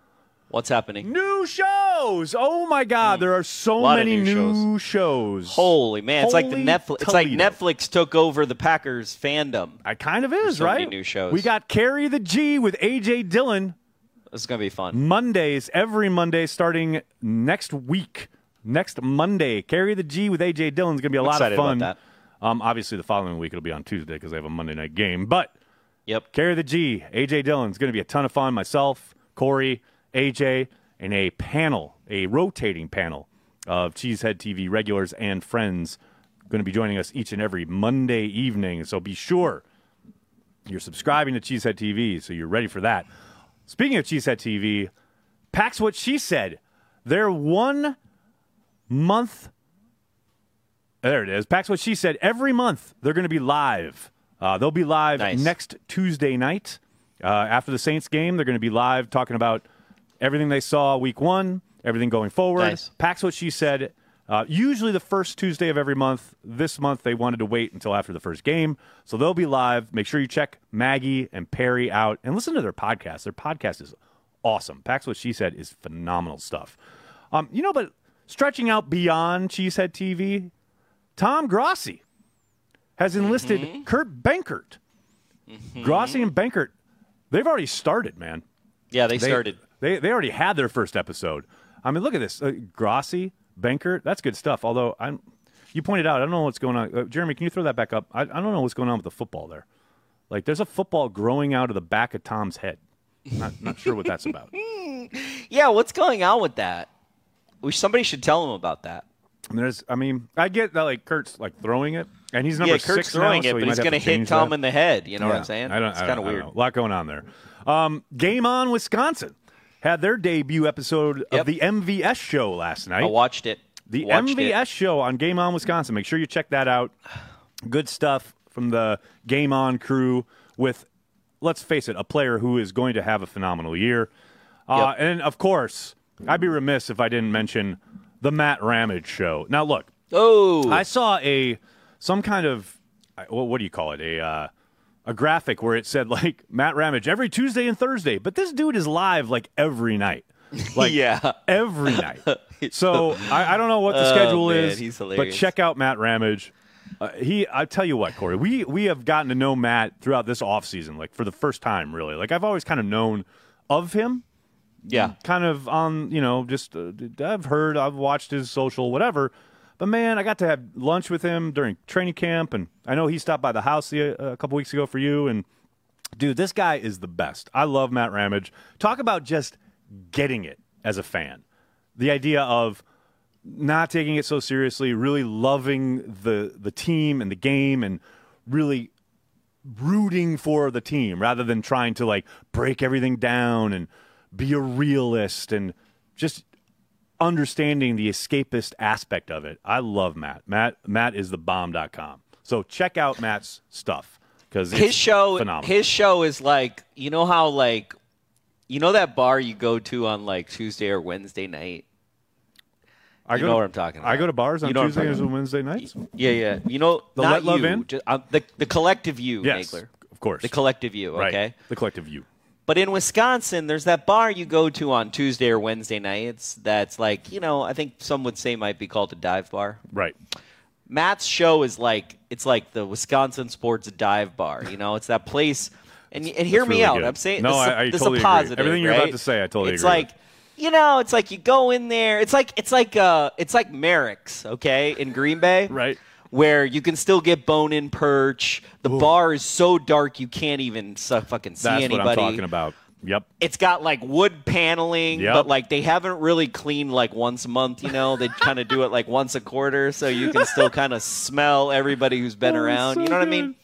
What's happening? New shows! Oh, my God. Mm. There are so many new, new shows. shows. Holy, man. Holy it's like the Netflix. It's like Netflix took over the Packers fandom. It kind of is, so right? Many new shows. We got Carry the G with A J. Dillon. This is going to be fun. Mondays, every Monday starting next week. Next Monday, Carry the G with A J. Dillon is going to be a I'm lot of fun. About that. Um, obviously, the following week, it'll be on Tuesday because they have a Monday night game. But yep, carry the G. A J. Dillon is going to be a ton of fun. Myself, Corey, A J, and a panel, a rotating panel of Cheesehead T V regulars and friends going to be joining us each and every Monday evening. So be sure you're subscribing to Cheesehead T V so you're ready for that. Speaking of Cheesehead T V, Pack's What She Said. They're one month. There it is. Pack's What She Said. Every month they're going to be live. Uh, they'll be live nice. next Tuesday night. Uh, after the Saints game, they're going to be live talking about everything they saw week one, everything going forward. Nice. Pack's What She Said. Uh, usually the first Tuesday of every month. This month they wanted to wait until after the first game. So they'll be live. Make sure you check Maggie and Perry out and listen to their podcast. Their podcast is awesome. Pack's What She Said is phenomenal stuff. Um, you know, but stretching out beyond Cheesehead T V, Tom Grassi has enlisted mm-hmm. Kurt Benkert. Mm-hmm. Grassi and Benkert, they've already started, man. Yeah, they, they started. They they already had their first episode. I mean, look at this. Uh, Grassi, Benkert, that's good stuff. Although, I'm, you pointed out, I don't know what's going on. Uh, Jeremy, can you throw that back up? I, I don't know what's going on with the football there. Like, there's a football growing out of the back of Tom's head. Not, not sure what that's about. Yeah, what's going on with that? We, somebody should tell him about that. And there's, I mean, I get that, like, Kurt's, like, throwing it. And he's number yeah, Kurt's six throwing now, it, so but he's going to hit Tom that. in the head. You know yeah. what I'm saying? I don't, it's kind of weird. A lot going on there. Um, Game On Wisconsin had their debut episode yep. of the M V S show last night. I watched it. The watched M V S it. show on Game On Wisconsin. Make sure you check that out. Good stuff from the Game On crew with, let's face it, a player who is going to have a phenomenal year. Uh, yep. And, of course, I'd be remiss if I didn't mention the Matt Ramage show. Now, look. Oh. I saw a some kind of, what do you call it, a uh, a graphic where it said, like, Matt Ramage every Tuesday and Thursday. But this dude is live, like, every night. Like, yeah. every night. So I, I don't know what the oh, schedule man, is, he's hilarious. But check out Matt Ramage. Uh, he, I tell you what, Corey, we, we have gotten to know Matt throughout this offseason, like, for the first time, really. Like, I've always kind of known of him. Yeah. Kind of on, you know, just uh, I've heard, I've watched his social, whatever. But, man, I got to have lunch with him during training camp, and I know he stopped by the house a, a couple weeks ago for you. And, dude, this guy is the best. I love Matt Ramage. Talk about just getting it as a fan. The idea of not taking it so seriously, really loving the, the team and the game and really rooting for the team rather than trying to, like, break everything down and be a realist and just – understanding the escapist aspect of it. I love Matt. Matt Matt is the bomb dot com. So check out Matt's stuff because his show phenomenal. His show is like, you know how, like, you know that bar you go to on, like, Tuesday or Wednesday night. I you go know to, what I'm talking about. I go to bars on you know Tuesdays and Wednesday nights. Yeah, yeah. You know, the not Let Love you, In. Just, uh, the the collective you, yes, Nagler. Of course. The collective you. Okay. Right. The collective you. But in Wisconsin, there's that bar you go to on Tuesday or Wednesday nights that's like, you know, I think some would say might be called a dive bar. Right. Matt's show is like, it's like the Wisconsin Sports Dive Bar. You know, it's that place. And, and hear me really out. Good. I'm saying no, this, I, I this totally is a positive. Agree. Everything you're right? about to say, I totally it's agree. It's like, with. you know, it's like you go in there. It's like, it's like, uh, it's like Merrick's, okay, in Green Bay. Right. Where you can still get bone-in perch. The Ooh. bar is so dark you can't even so fucking see That's anybody. That's what I'm talking about. Yep. It's got, like, wood paneling, yep. but, like, they haven't really cleaned, like, once a month, you know? They kind of do it, like, once a quarter, so you can still kind of smell everybody who's been oh, around. So you know good. what I mean?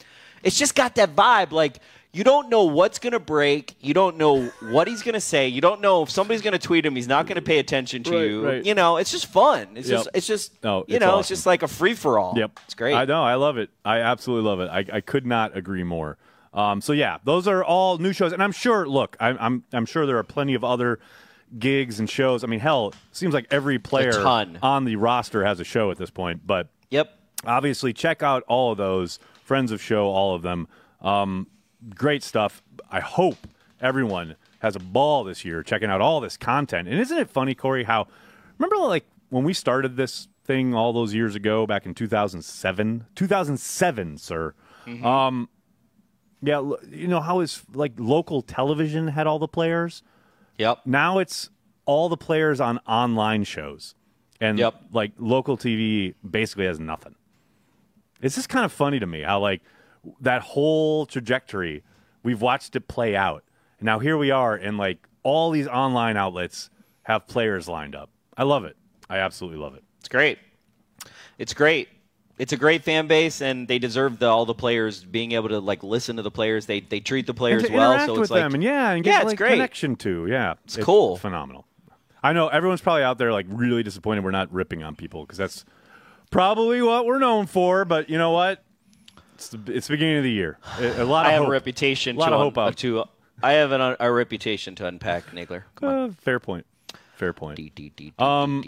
It's just got that vibe. Like, you don't know what's going to break. You don't know what he's going to say. You don't know if somebody's going to tweet him. He's not going to pay attention to right, you. Right. You know, it's just fun. It's yep. just, it's just, no, you it's know, awesome. it's just like a free for all. Yep. It's great. I know. I love it. I absolutely love it. I, I could not agree more. Um, so yeah, those are all new shows. And I'm sure, look, I, I'm, I'm sure there are plenty of other gigs and shows. I mean, hell, it seems like every player on the roster has a show at this point, but yep. obviously check out all of those friends of show, all of them. Um, Great stuff. I hope everyone has a ball this year checking out all this content. And isn't it funny, Corey, how – remember, like, when we started this thing all those years ago back in two thousand seven? two thousand seven, sir. Mm-hmm. Um, yeah, you know how is like, local television had all the players? Yep. Now it's all the players on online shows. And, yep. like, local T V basically has nothing. It's just kind of funny to me how, like, that whole trajectory, we've watched it play out. Now here we are, and, like, all these online outlets have players lined up. I love it. I absolutely love it. It's great. It's great. It's a great fan base, and they deserve the, all the players being able to, like, listen to the players. They they treat the players and to well, interact so it's with like them and yeah, and get yeah, it's like great. Connection to yeah, it's, it's cool, phenomenal. I know everyone's probably out there like really disappointed we're not ripping on people because that's probably what we're known for. But you know what? It's the, it's the beginning of the year. A, a lot. Of I have hope. A reputation. A lot to of hope un, out. To, I have an, a reputation to unpack, Nagler. Uh, fair point. Fair point. Um,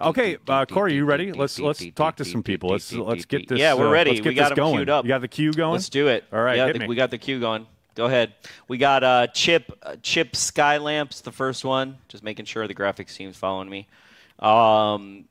okay, uh, Corey, you ready? Let's let's talk to some people. Let's let's get this. Yeah, we're uh, ready. Let's get we got them queued up. You got the queue going. Let's do it. All right, yeah, hit the, me. We got the queue going. Go ahead. We got uh, Chip uh, Chip Skylamps, the first one. Just making sure the graphics team's following me. Um,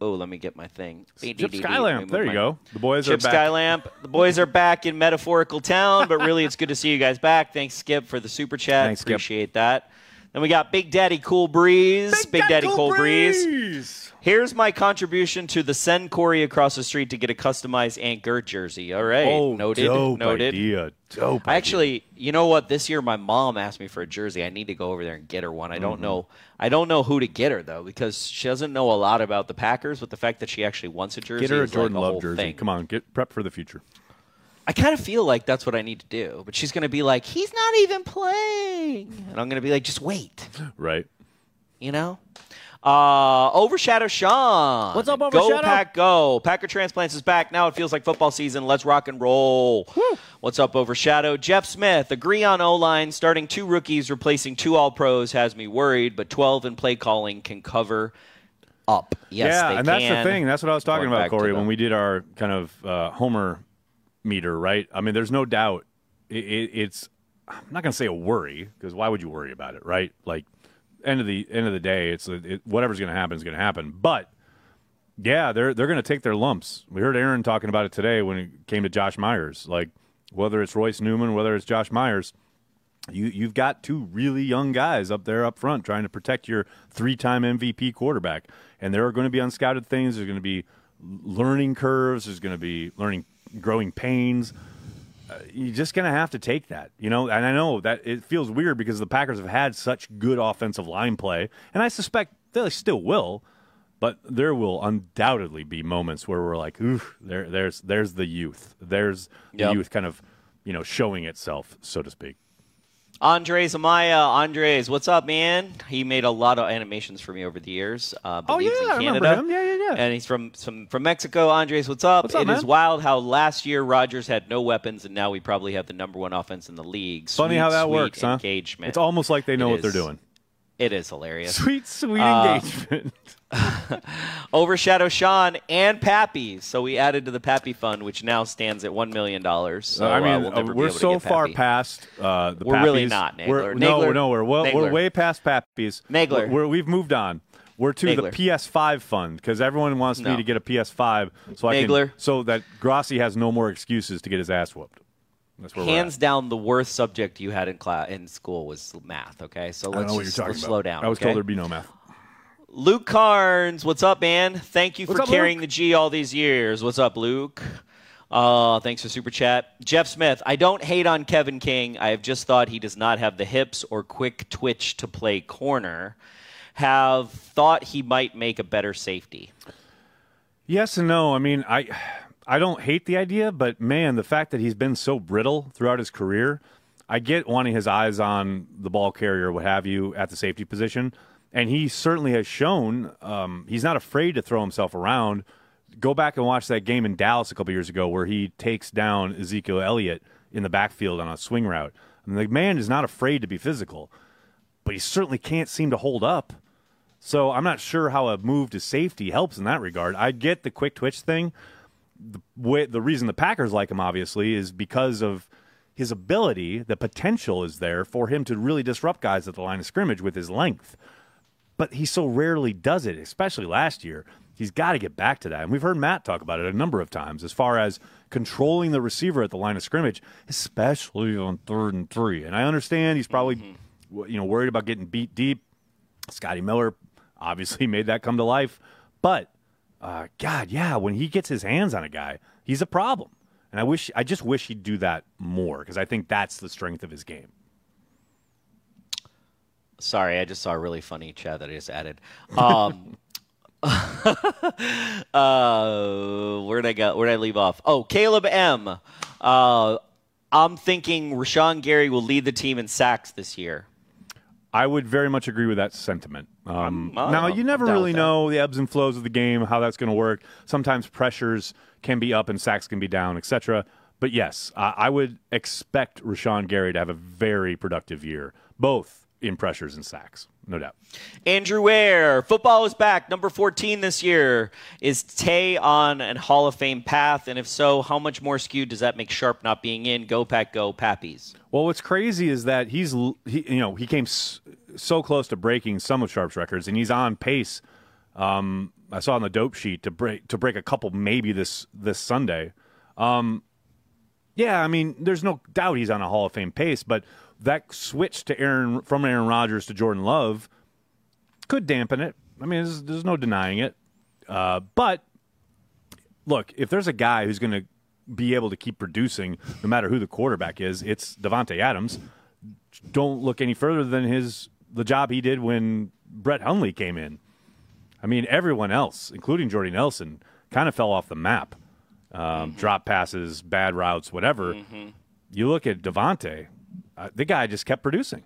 oh, let me get my thing. Chip Skylamp. There you go. The boys are back. Chip Skylamp. The boys are back in metaphorical town, but really, it's good to see you guys back. Thanks, Skip, for the super chat. Thanks, appreciate that. Then we got Big Daddy Cool Breeze. Big, Big Daddy, Daddy Cool Breeze. Breeze. Here's my contribution to the send Corey across the street to get a customized Ant Gert jersey. All right. Oh, noted. Dope noted. Idea. Dope I actually, idea. You know what? This year my mom asked me for a jersey. I need to go over there and get her one. I don't mm-hmm. know. I don't know who to get her though because she doesn't know a lot about the Packers. But the fact that she actually wants a jersey, get her a Jordan Love jersey. Thing. Come on, get prep for the future. I kind of feel like that's what I need to do, but she's going to be like, he's not even playing. And I'm going to be like, just wait. Right. You know? Uh, Overshadow Sean. What's up, Overshadow? Go, Pack, go. Packer Transplants is back. Now it feels like football season. Let's rock and roll. Woo. What's up, Overshadow? Jeff Smith. Agree on O-line. Starting two rookies, replacing two all-pros has me worried, but twelve in play calling can cover up. Yes, yeah, they and can. That's the thing. That's what I was talking Going about, Corey, when we did our kind of uh, Homer meter, right? I mean, there's no doubt it, it, it's I'm not gonna say a worry because why would you worry about it, right? Like end of the end of the day, it's it, whatever's gonna happen is gonna happen. But yeah, they're they're gonna take their lumps. We heard Aaron talking about it today when it came to Josh Myers. Like whether it's Royce Newman, whether it's Josh Myers, you you've got two really young guys up there up front trying to protect your three-time M V P quarterback, and there are going to be unscouted things. There's going to be learning curves. There's going to be learning. Growing pains, uh, you're just going to have to take that, you know. And I know that it feels weird because the Packers have had such good offensive line play, and I suspect they still will, but there will undoubtedly be moments where we're like, ooh, there, there's, there's the youth. There's the yep. youth kind of, you know, showing itself, so to speak. Andres Amaya, Andres, what's up, man? He made a lot of animations for me over the years. Uh, oh, yeah, in Canada. I remember him. Yeah, yeah, yeah. And he's from some, from Mexico. Andres, what's up? What's up, it man? Is wild how last year Rodgers had no weapons, and now we probably have the number one offense in the league. Sweet, funny how that works, huh? Engagement. It's almost like they know it what is. They're doing. It is hilarious. Sweet, sweet uh, engagement. Overshadow Sean and Pappy. So we added to the Pappy Fund, which now stands at one million dollars. So, uh, I mean, uh, we'll we're so far past uh, the Pappy's. We're Pappies. Really not, Nagler. We're, Nagler. No, we're, no we're, well, we're way past Pappy's. Nagler. We're, we're, we've moved on. We're to Nagler. The P S five fund because everyone wants no. me to get a P S five so, I can, so that Grossi has no more excuses to get his ass whooped. Hands down, the worst subject you had in class in school was math. Okay, so let's, just, let's slow down. I was okay? told there'd be no math. Luke Carnes, what's up, man? Thank you what's for up, carrying Luke? The G all these years. What's up, Luke? Uh, thanks for super chat. Jeff Smith, I don't hate on Kevin King. I have just thought he does not have the hips or quick twitch to play corner. Have thought he might make a better safety. Yes and no. I mean, I. I don't hate the idea, but, man, the fact that he's been so brittle throughout his career, I get wanting his eyes on the ball carrier, what have you, at the safety position. And he certainly has shown um, he's not afraid to throw himself around. Go back and watch that game in Dallas a couple years ago where he takes down Ezekiel Elliott in the backfield on a swing route. I mean, the man is not afraid to be physical, but he certainly can't seem to hold up. So I'm not sure how a move to safety helps in that regard. I get the quick twitch thing. The, way, the reason the Packers like him, obviously, is because of his ability. The potential is there for him to really disrupt guys at the line of scrimmage with his length. But he so rarely does it, especially last year. He's got to get back to that. And we've heard Matt talk about it a number of times as far as controlling the receiver at the line of scrimmage, especially on third and three. And I understand he's probably mm-hmm. you know, worried about getting beat deep. Scotty Miller obviously made that come to life. But uh, God, yeah, when he gets his hands on a guy, he's a problem. And I wish, I just wish he'd do that more, because I think that's the strength of his game. Sorry, I just saw a really funny chat that I just added. Um, uh, where did I go? Where did I leave off? Oh, Caleb M. Uh, I'm thinking Rashawn Gary will lead the team in sacks this year. I would very much agree with that sentiment. Um, I'm, I'm, now, you never really know the ebbs and flows of the game, how that's going to work. Sometimes pressures can be up and sacks can be down, et cetera. But, yes, I, I would expect Rashawn Gary to have a very productive year, both in pressures and sacks, no doubt. Andrew Ware, football is back, number fourteen this year. Is Tay on a Hall of Fame path? And if so, how much more skewed does that make Sharp not being in? Go Pack, go Pappies. Well, what's crazy is that he's, he, you know, he came so close to breaking some of Sharp's records, and he's on pace. Um, I saw on the dope sheet to break to break a couple maybe this this Sunday. Um, yeah, I mean, there's no doubt he's on a Hall of Fame pace, but that switch to Aaron from Aaron Rodgers to Jordan Love could dampen it. I mean, there's, there's no denying it. Uh, but look, if there's a guy who's going to be able to keep producing no matter who the quarterback is, it's Davante Adams. Don't look any further than his the job he did when Brett Hundley came in. I mean, everyone else, including Jordy Nelson, kind of fell off the map. Um, mm-hmm. Drop passes, bad routes, whatever. Mm-hmm. You look at Davante, uh, the guy just kept producing.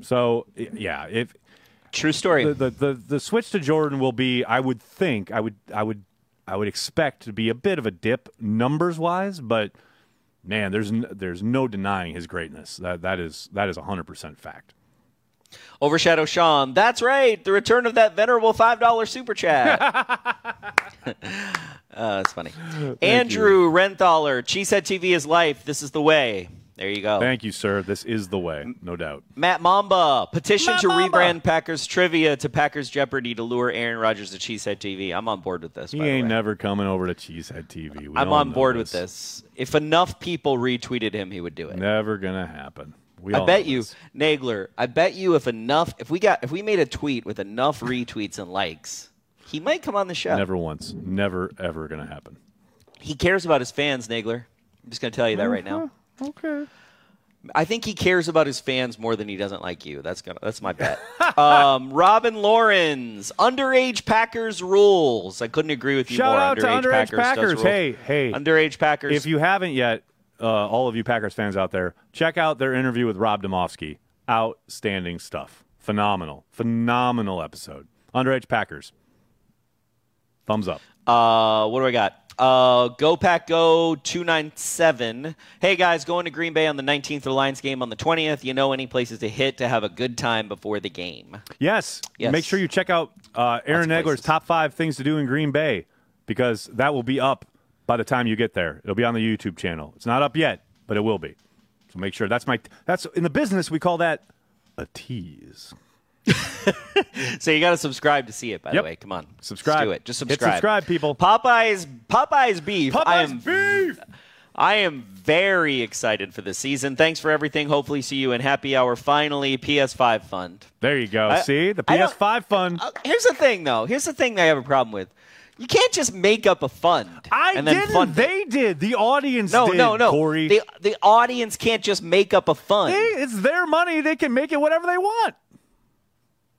So, yeah. if True story. The, the, the, the switch to Jordan will be, I would think, I would, I would I would expect to be a bit of a dip numbers-wise, but, man, there's n- there's no denying his greatness. That That is that is one hundred percent fact. Overshadow Sean. That's right, the return of that venerable five dollar Super Chat. uh, that's funny. Thank Andrew you. Renthaler, Cheesehead T V is life. This is the way. There you go. Thank you, sir. This is the way, no doubt. Matt Mamba, petition Matt to Mamba. rebrand Packers Trivia to Packers Jeopardy to lure Aaron Rodgers to Cheesehead T V. I'm on board with this. He by ain't the way. never coming over to Cheesehead T V. We I'm on board this. with this. If enough people retweeted him, he would do it. Never gonna happen. We I bet you, this. Nagler. I bet you, if enough, if we got, if we made a tweet with enough retweets and likes, he might come on the show. Never once. Never ever gonna happen. He cares about his fans, Nagler. I'm just gonna tell you that right now. Okay. I think he cares about his fans more than he doesn't like you. That's gonna, that's my bet. um, Robin Lawrence, underage Packers rules. I couldn't agree with you Shout more. Shout out underage to underage Packers. Packers. Does hey, hey, underage Packers. If you haven't yet, uh, all of you Packers fans out there, check out their interview with Rob Domofsky. Outstanding stuff. Phenomenal, phenomenal episode. Underage Packers. Thumbs up. Uh, what do I got? Uh, Go Pack Go two ninety-seven. Hey, guys, going to Green Bay on the nineteenth, the Lions game on the twentieth. You know any places to hit to have a good time before the game? Yes. yes. Make sure you check out uh, Aaron Nagler's top five things to do in Green Bay, because that will be up by the time you get there. It'll be on the YouTube channel. It's not up yet, but it will be. So make sure. That's my t- That's in the business, we call that a tease. So you got to subscribe to see it, by yep. the way. Come on. Subscribe. Let's do it. Just subscribe. Hit subscribe, people. Popeye's, Popeye's Beef. Popeye's I am, Beef. I am very excited for this season. Thanks for everything. Hopefully see you in happy hour. Finally, P S five fund. There you go. I, see? The P S five fund. Uh, here's the thing, though. Here's the thing that I have a problem with. You can't just make up a fund. I and then didn't. Fund they it. did. The audience no, did, No, no, no. Corey. The, the audience can't just make up a fund. They, it's their money. They can make it whatever they want.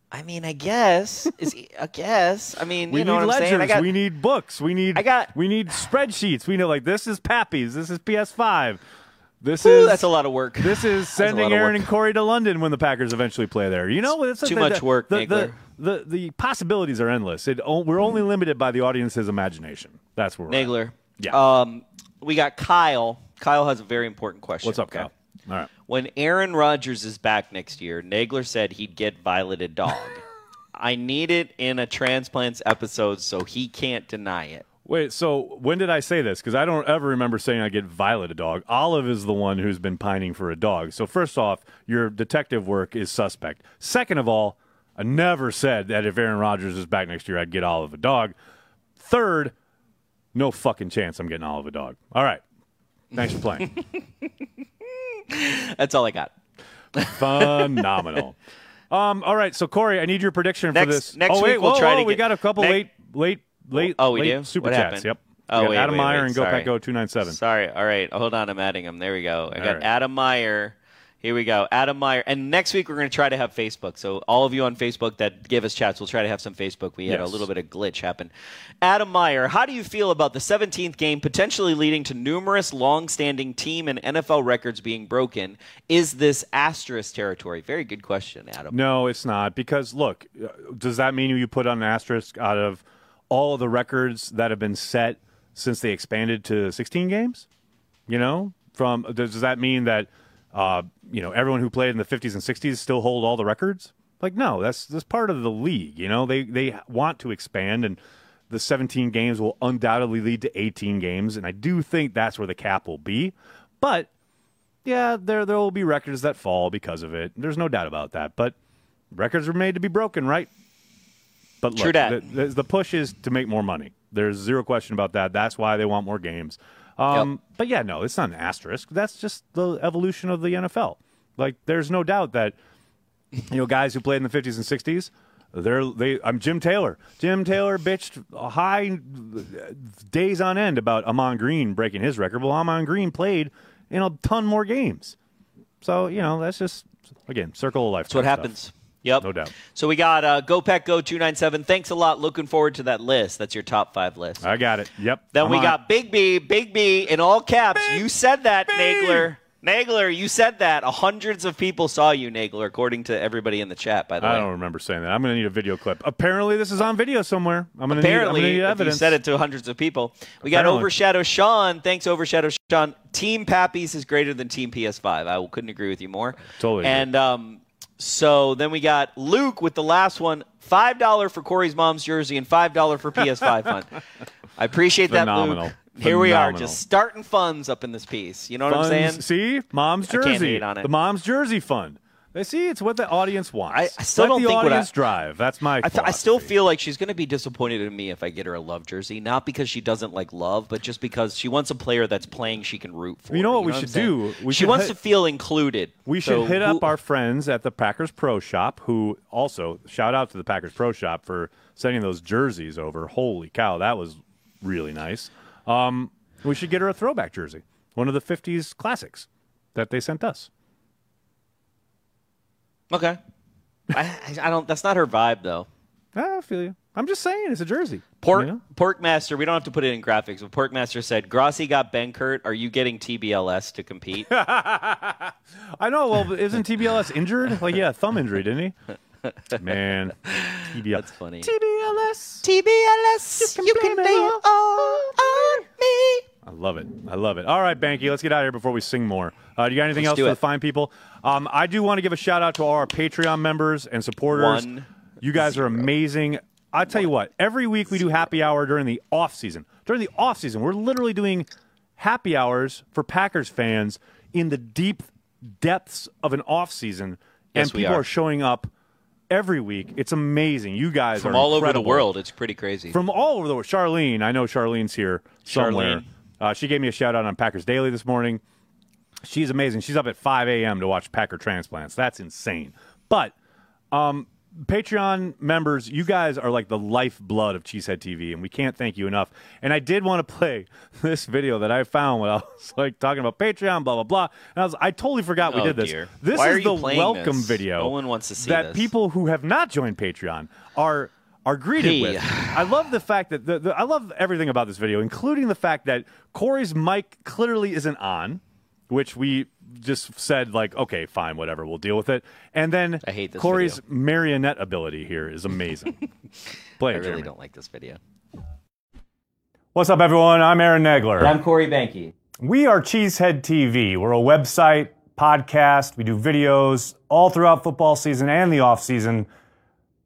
I mean, I guess. Is I guess. I mean, we you know need what I'm ledgers, saying? I got, we need books. We need I got, we need spreadsheets. We know, like, this is Pappy's. This is P S five. This whew, is that's a lot of work. This is sending Aaron and Corey to London when the Packers eventually play there. You know, it's too the, much the, work, the the, the the possibilities are endless. It, we're only mm. limited by the audience's imagination. That's where we're Nagler. At. Yeah. Um, we got Kyle. Kyle has a very important question. What's up, okay? Kyle? All right. When Aaron Rodgers is back next year, Nagler said he'd get violated dog. I need it in a Transplants episode, so he can't deny it. Wait, so when did I say this? Because I don't ever remember saying I get violated dog. Olive is the one who's been pining for a dog. So first off, your detective work is suspect. Second of all, I never said that if Aaron Rodgers is back next year, I'd get Olive a dog. Third, no fucking chance I'm getting Olive a dog. All right. Thanks for playing. That's all I got. Phenomenal. um, all right, so Corey, I need your prediction next, for this. Next oh, wait, week we'll whoa, try whoa, to we get. We got a couple ne- late late late, oh, we late do? Super what chats. Happened? Yep. Oh, we wait, Adam wait, Meyer wait, and sorry. GoPetGo two ninety-seven. Sorry. All right. Hold on. I'm adding them. There we go. I all got right. Adam Meyer. Here we go. Adam Meyer. And next week, we're going to try to have Facebook. So all of you on Facebook that give us chats, we'll try to have some Facebook. We yes. had a little bit of glitch happen. Adam Meyer, how do you feel about the seventeenth game potentially leading to numerous long-standing team and N F L records being broken? Is this asterisk territory? Very good question, Adam. No, it's not. Because, look, does that mean you put on an asterisk out of all of the records that have been set since they expanded to sixteen games? You know, from does that mean that – Uh, you know, everyone who played in the fifties and sixties still hold all the records? Like, no, that's that's part of the league. You know, they they want to expand, and the seventeen games will undoubtedly lead to eighteen games, and I do think that's where the cap will be. But yeah, there there will be records that fall because of it. There's no doubt about that. But records were made to be broken, right? But look, True that. The, the push is to make more money. There's zero question about that. That's why they want more games. Um, yep. But, yeah, no, it's not an asterisk. That's just the evolution of the N F L. Like, there's no doubt that, you know, guys who played in the fifties and sixties, they're, they, I'm Jim Taylor. Jim Taylor bitched high days on end about Amon Green breaking his record. Well, Amon Green played in a ton more games. So, you know, that's just, again, circle of life. That's what happens. Stuff. Yep. No doubt. So we got uh, GoPetGo two ninety-seven. Thanks a lot. Looking forward to that list. That's your top five list. I got it. Yep. Then I'm we on. got Big B, Big B in all caps. Big you said that, B. Nagler. Nagler, you said that. Hundreds of people saw you, Nagler, according to everybody in the chat, by the I way. I don't remember saying that. I'm going to need a video clip. Apparently, this is on video somewhere. I'm going to need evidence. Apparently, you said it to hundreds of people. We Apparently. got Overshadow Sean. Thanks, Overshadow Sean. Team Pappies is greater than Team P S five. I couldn't agree with you more. Totally. And, um... So then we got Luke with the last one, five dollars for Corey's mom's jersey and five dollars for P S five fund. I appreciate Phenomenal. that, Luke. Here Phenomenal. we are, just starting funds up in this piece. You know funds, what I'm saying? See, mom's jersey. I can't hate on it. The mom's jersey fund. They see it's what the audience wants. I, I still Let don't the think audience what I, drive. That's my. I, th I still feel like she's going to be disappointed in me if I get her a Love jersey, not because she doesn't like Love, but just because she wants a player that's playing she can root for. You know what you know we what should do? We she should wants to feel included. We should so hit who, up our friends at the Packers Pro Shop, who also shout out to the Packers Pro Shop for sending those jerseys over. Holy cow, that was really nice. Um, we should get her a throwback jersey, one of the fifties classics that they sent us. Okay, I, I don't. That's not her vibe, though. I feel you. I'm just saying, it's a jersey. Pork you know? Porkmaster. We don't have to put it in graphics, but Porkmaster said, "Grossi got Benkert. Are you getting T B L S to compete?" I know. Well, isn't T B L S injured? Like, yeah, thumb injury, didn't he? Man, T B L S. That's funny. T B L S, T B L S. You can, you blame, can blame it all, all on me. I love it. I love it. All right, Banke, let's get out of here before we sing more. Uh, do you got anything let's else for the fine people? Um, I do want to give a shout-out to all our Patreon members and supporters. One, you guys zero. are amazing. I tell One, you what, every week we zero. do happy hour during the off-season. During the off-season, we're literally doing happy hours for Packers fans in the deep depths of an off-season, yes, and people are. are showing up every week. It's amazing. You guys From are From all incredible. over the world. It's pretty crazy. From all over the world. Charlene, I know Charlene's here somewhere. Charlene. Uh, she gave me a shout-out on Packers Daily this morning. She's amazing. She's up at five A M to watch Packer Transplants. That's insane. But um, Patreon members, you guys are like the lifeblood of Cheesehead T V, and we can't thank you enough. And I did want to play this video that I found when I was like talking about Patreon, blah, blah, blah. And I, was, I totally forgot we oh, did this. Dear. This Why is the welcome this? video no one wants to see that this. people who have not joined Patreon are... are greeted hey. with. I love the fact that the, the, I love everything about this video, including the fact that Corey's mic clearly isn't on, which we just said like, okay, fine, whatever, we'll deal with it. And then I hate this Corey's video. marionette ability here is amazing. Play it, I really Jeremy. don't like this video. What's up, everyone? I'm Aaron Nagler. And I'm Corey Banke. We are Cheesehead T V. We're a website, podcast. We do videos all throughout football season and the off season.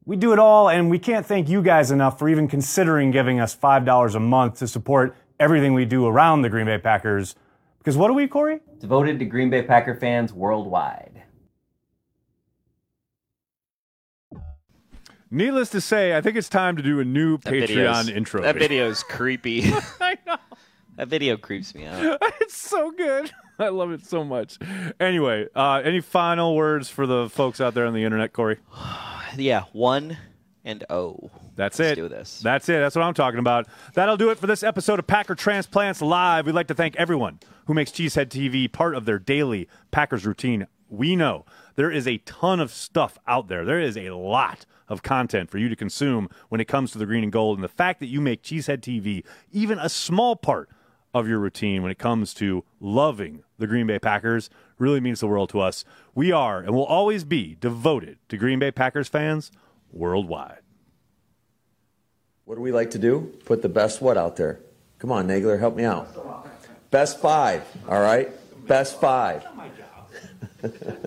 We do it all, and we can't thank you guys enough for even considering giving us five dollars a month to support everything we do around the Green Bay Packers. Because what are we, Corey? Devoted to Green Bay Packer fans worldwide. Needless to say, I think it's time to do a new that Patreon intro. That video is creepy. I know. That video creeps me out. It's so good. I love it so much. Anyway, uh, any final words for the folks out there on the internet, Corey? Yeah, one and oh. That's Let's it. do this. That's it. That's what I'm talking about. That'll do it for this episode of Packer Transplants Live. We'd like to thank everyone who makes Cheesehead T V part of their daily Packers routine. We know there is a ton of stuff out there. There is a lot of content for you to consume when it comes to the green and gold. And the fact that you make Cheesehead T V even a small part of your routine when it comes to loving the Green Bay Packers really means the world to us. We are and will always be devoted to Green Bay Packers fans worldwide. What do we like to do? Put the best what out there? Come on, Nagler, help me out. Best five, all right? Best five. That's my job.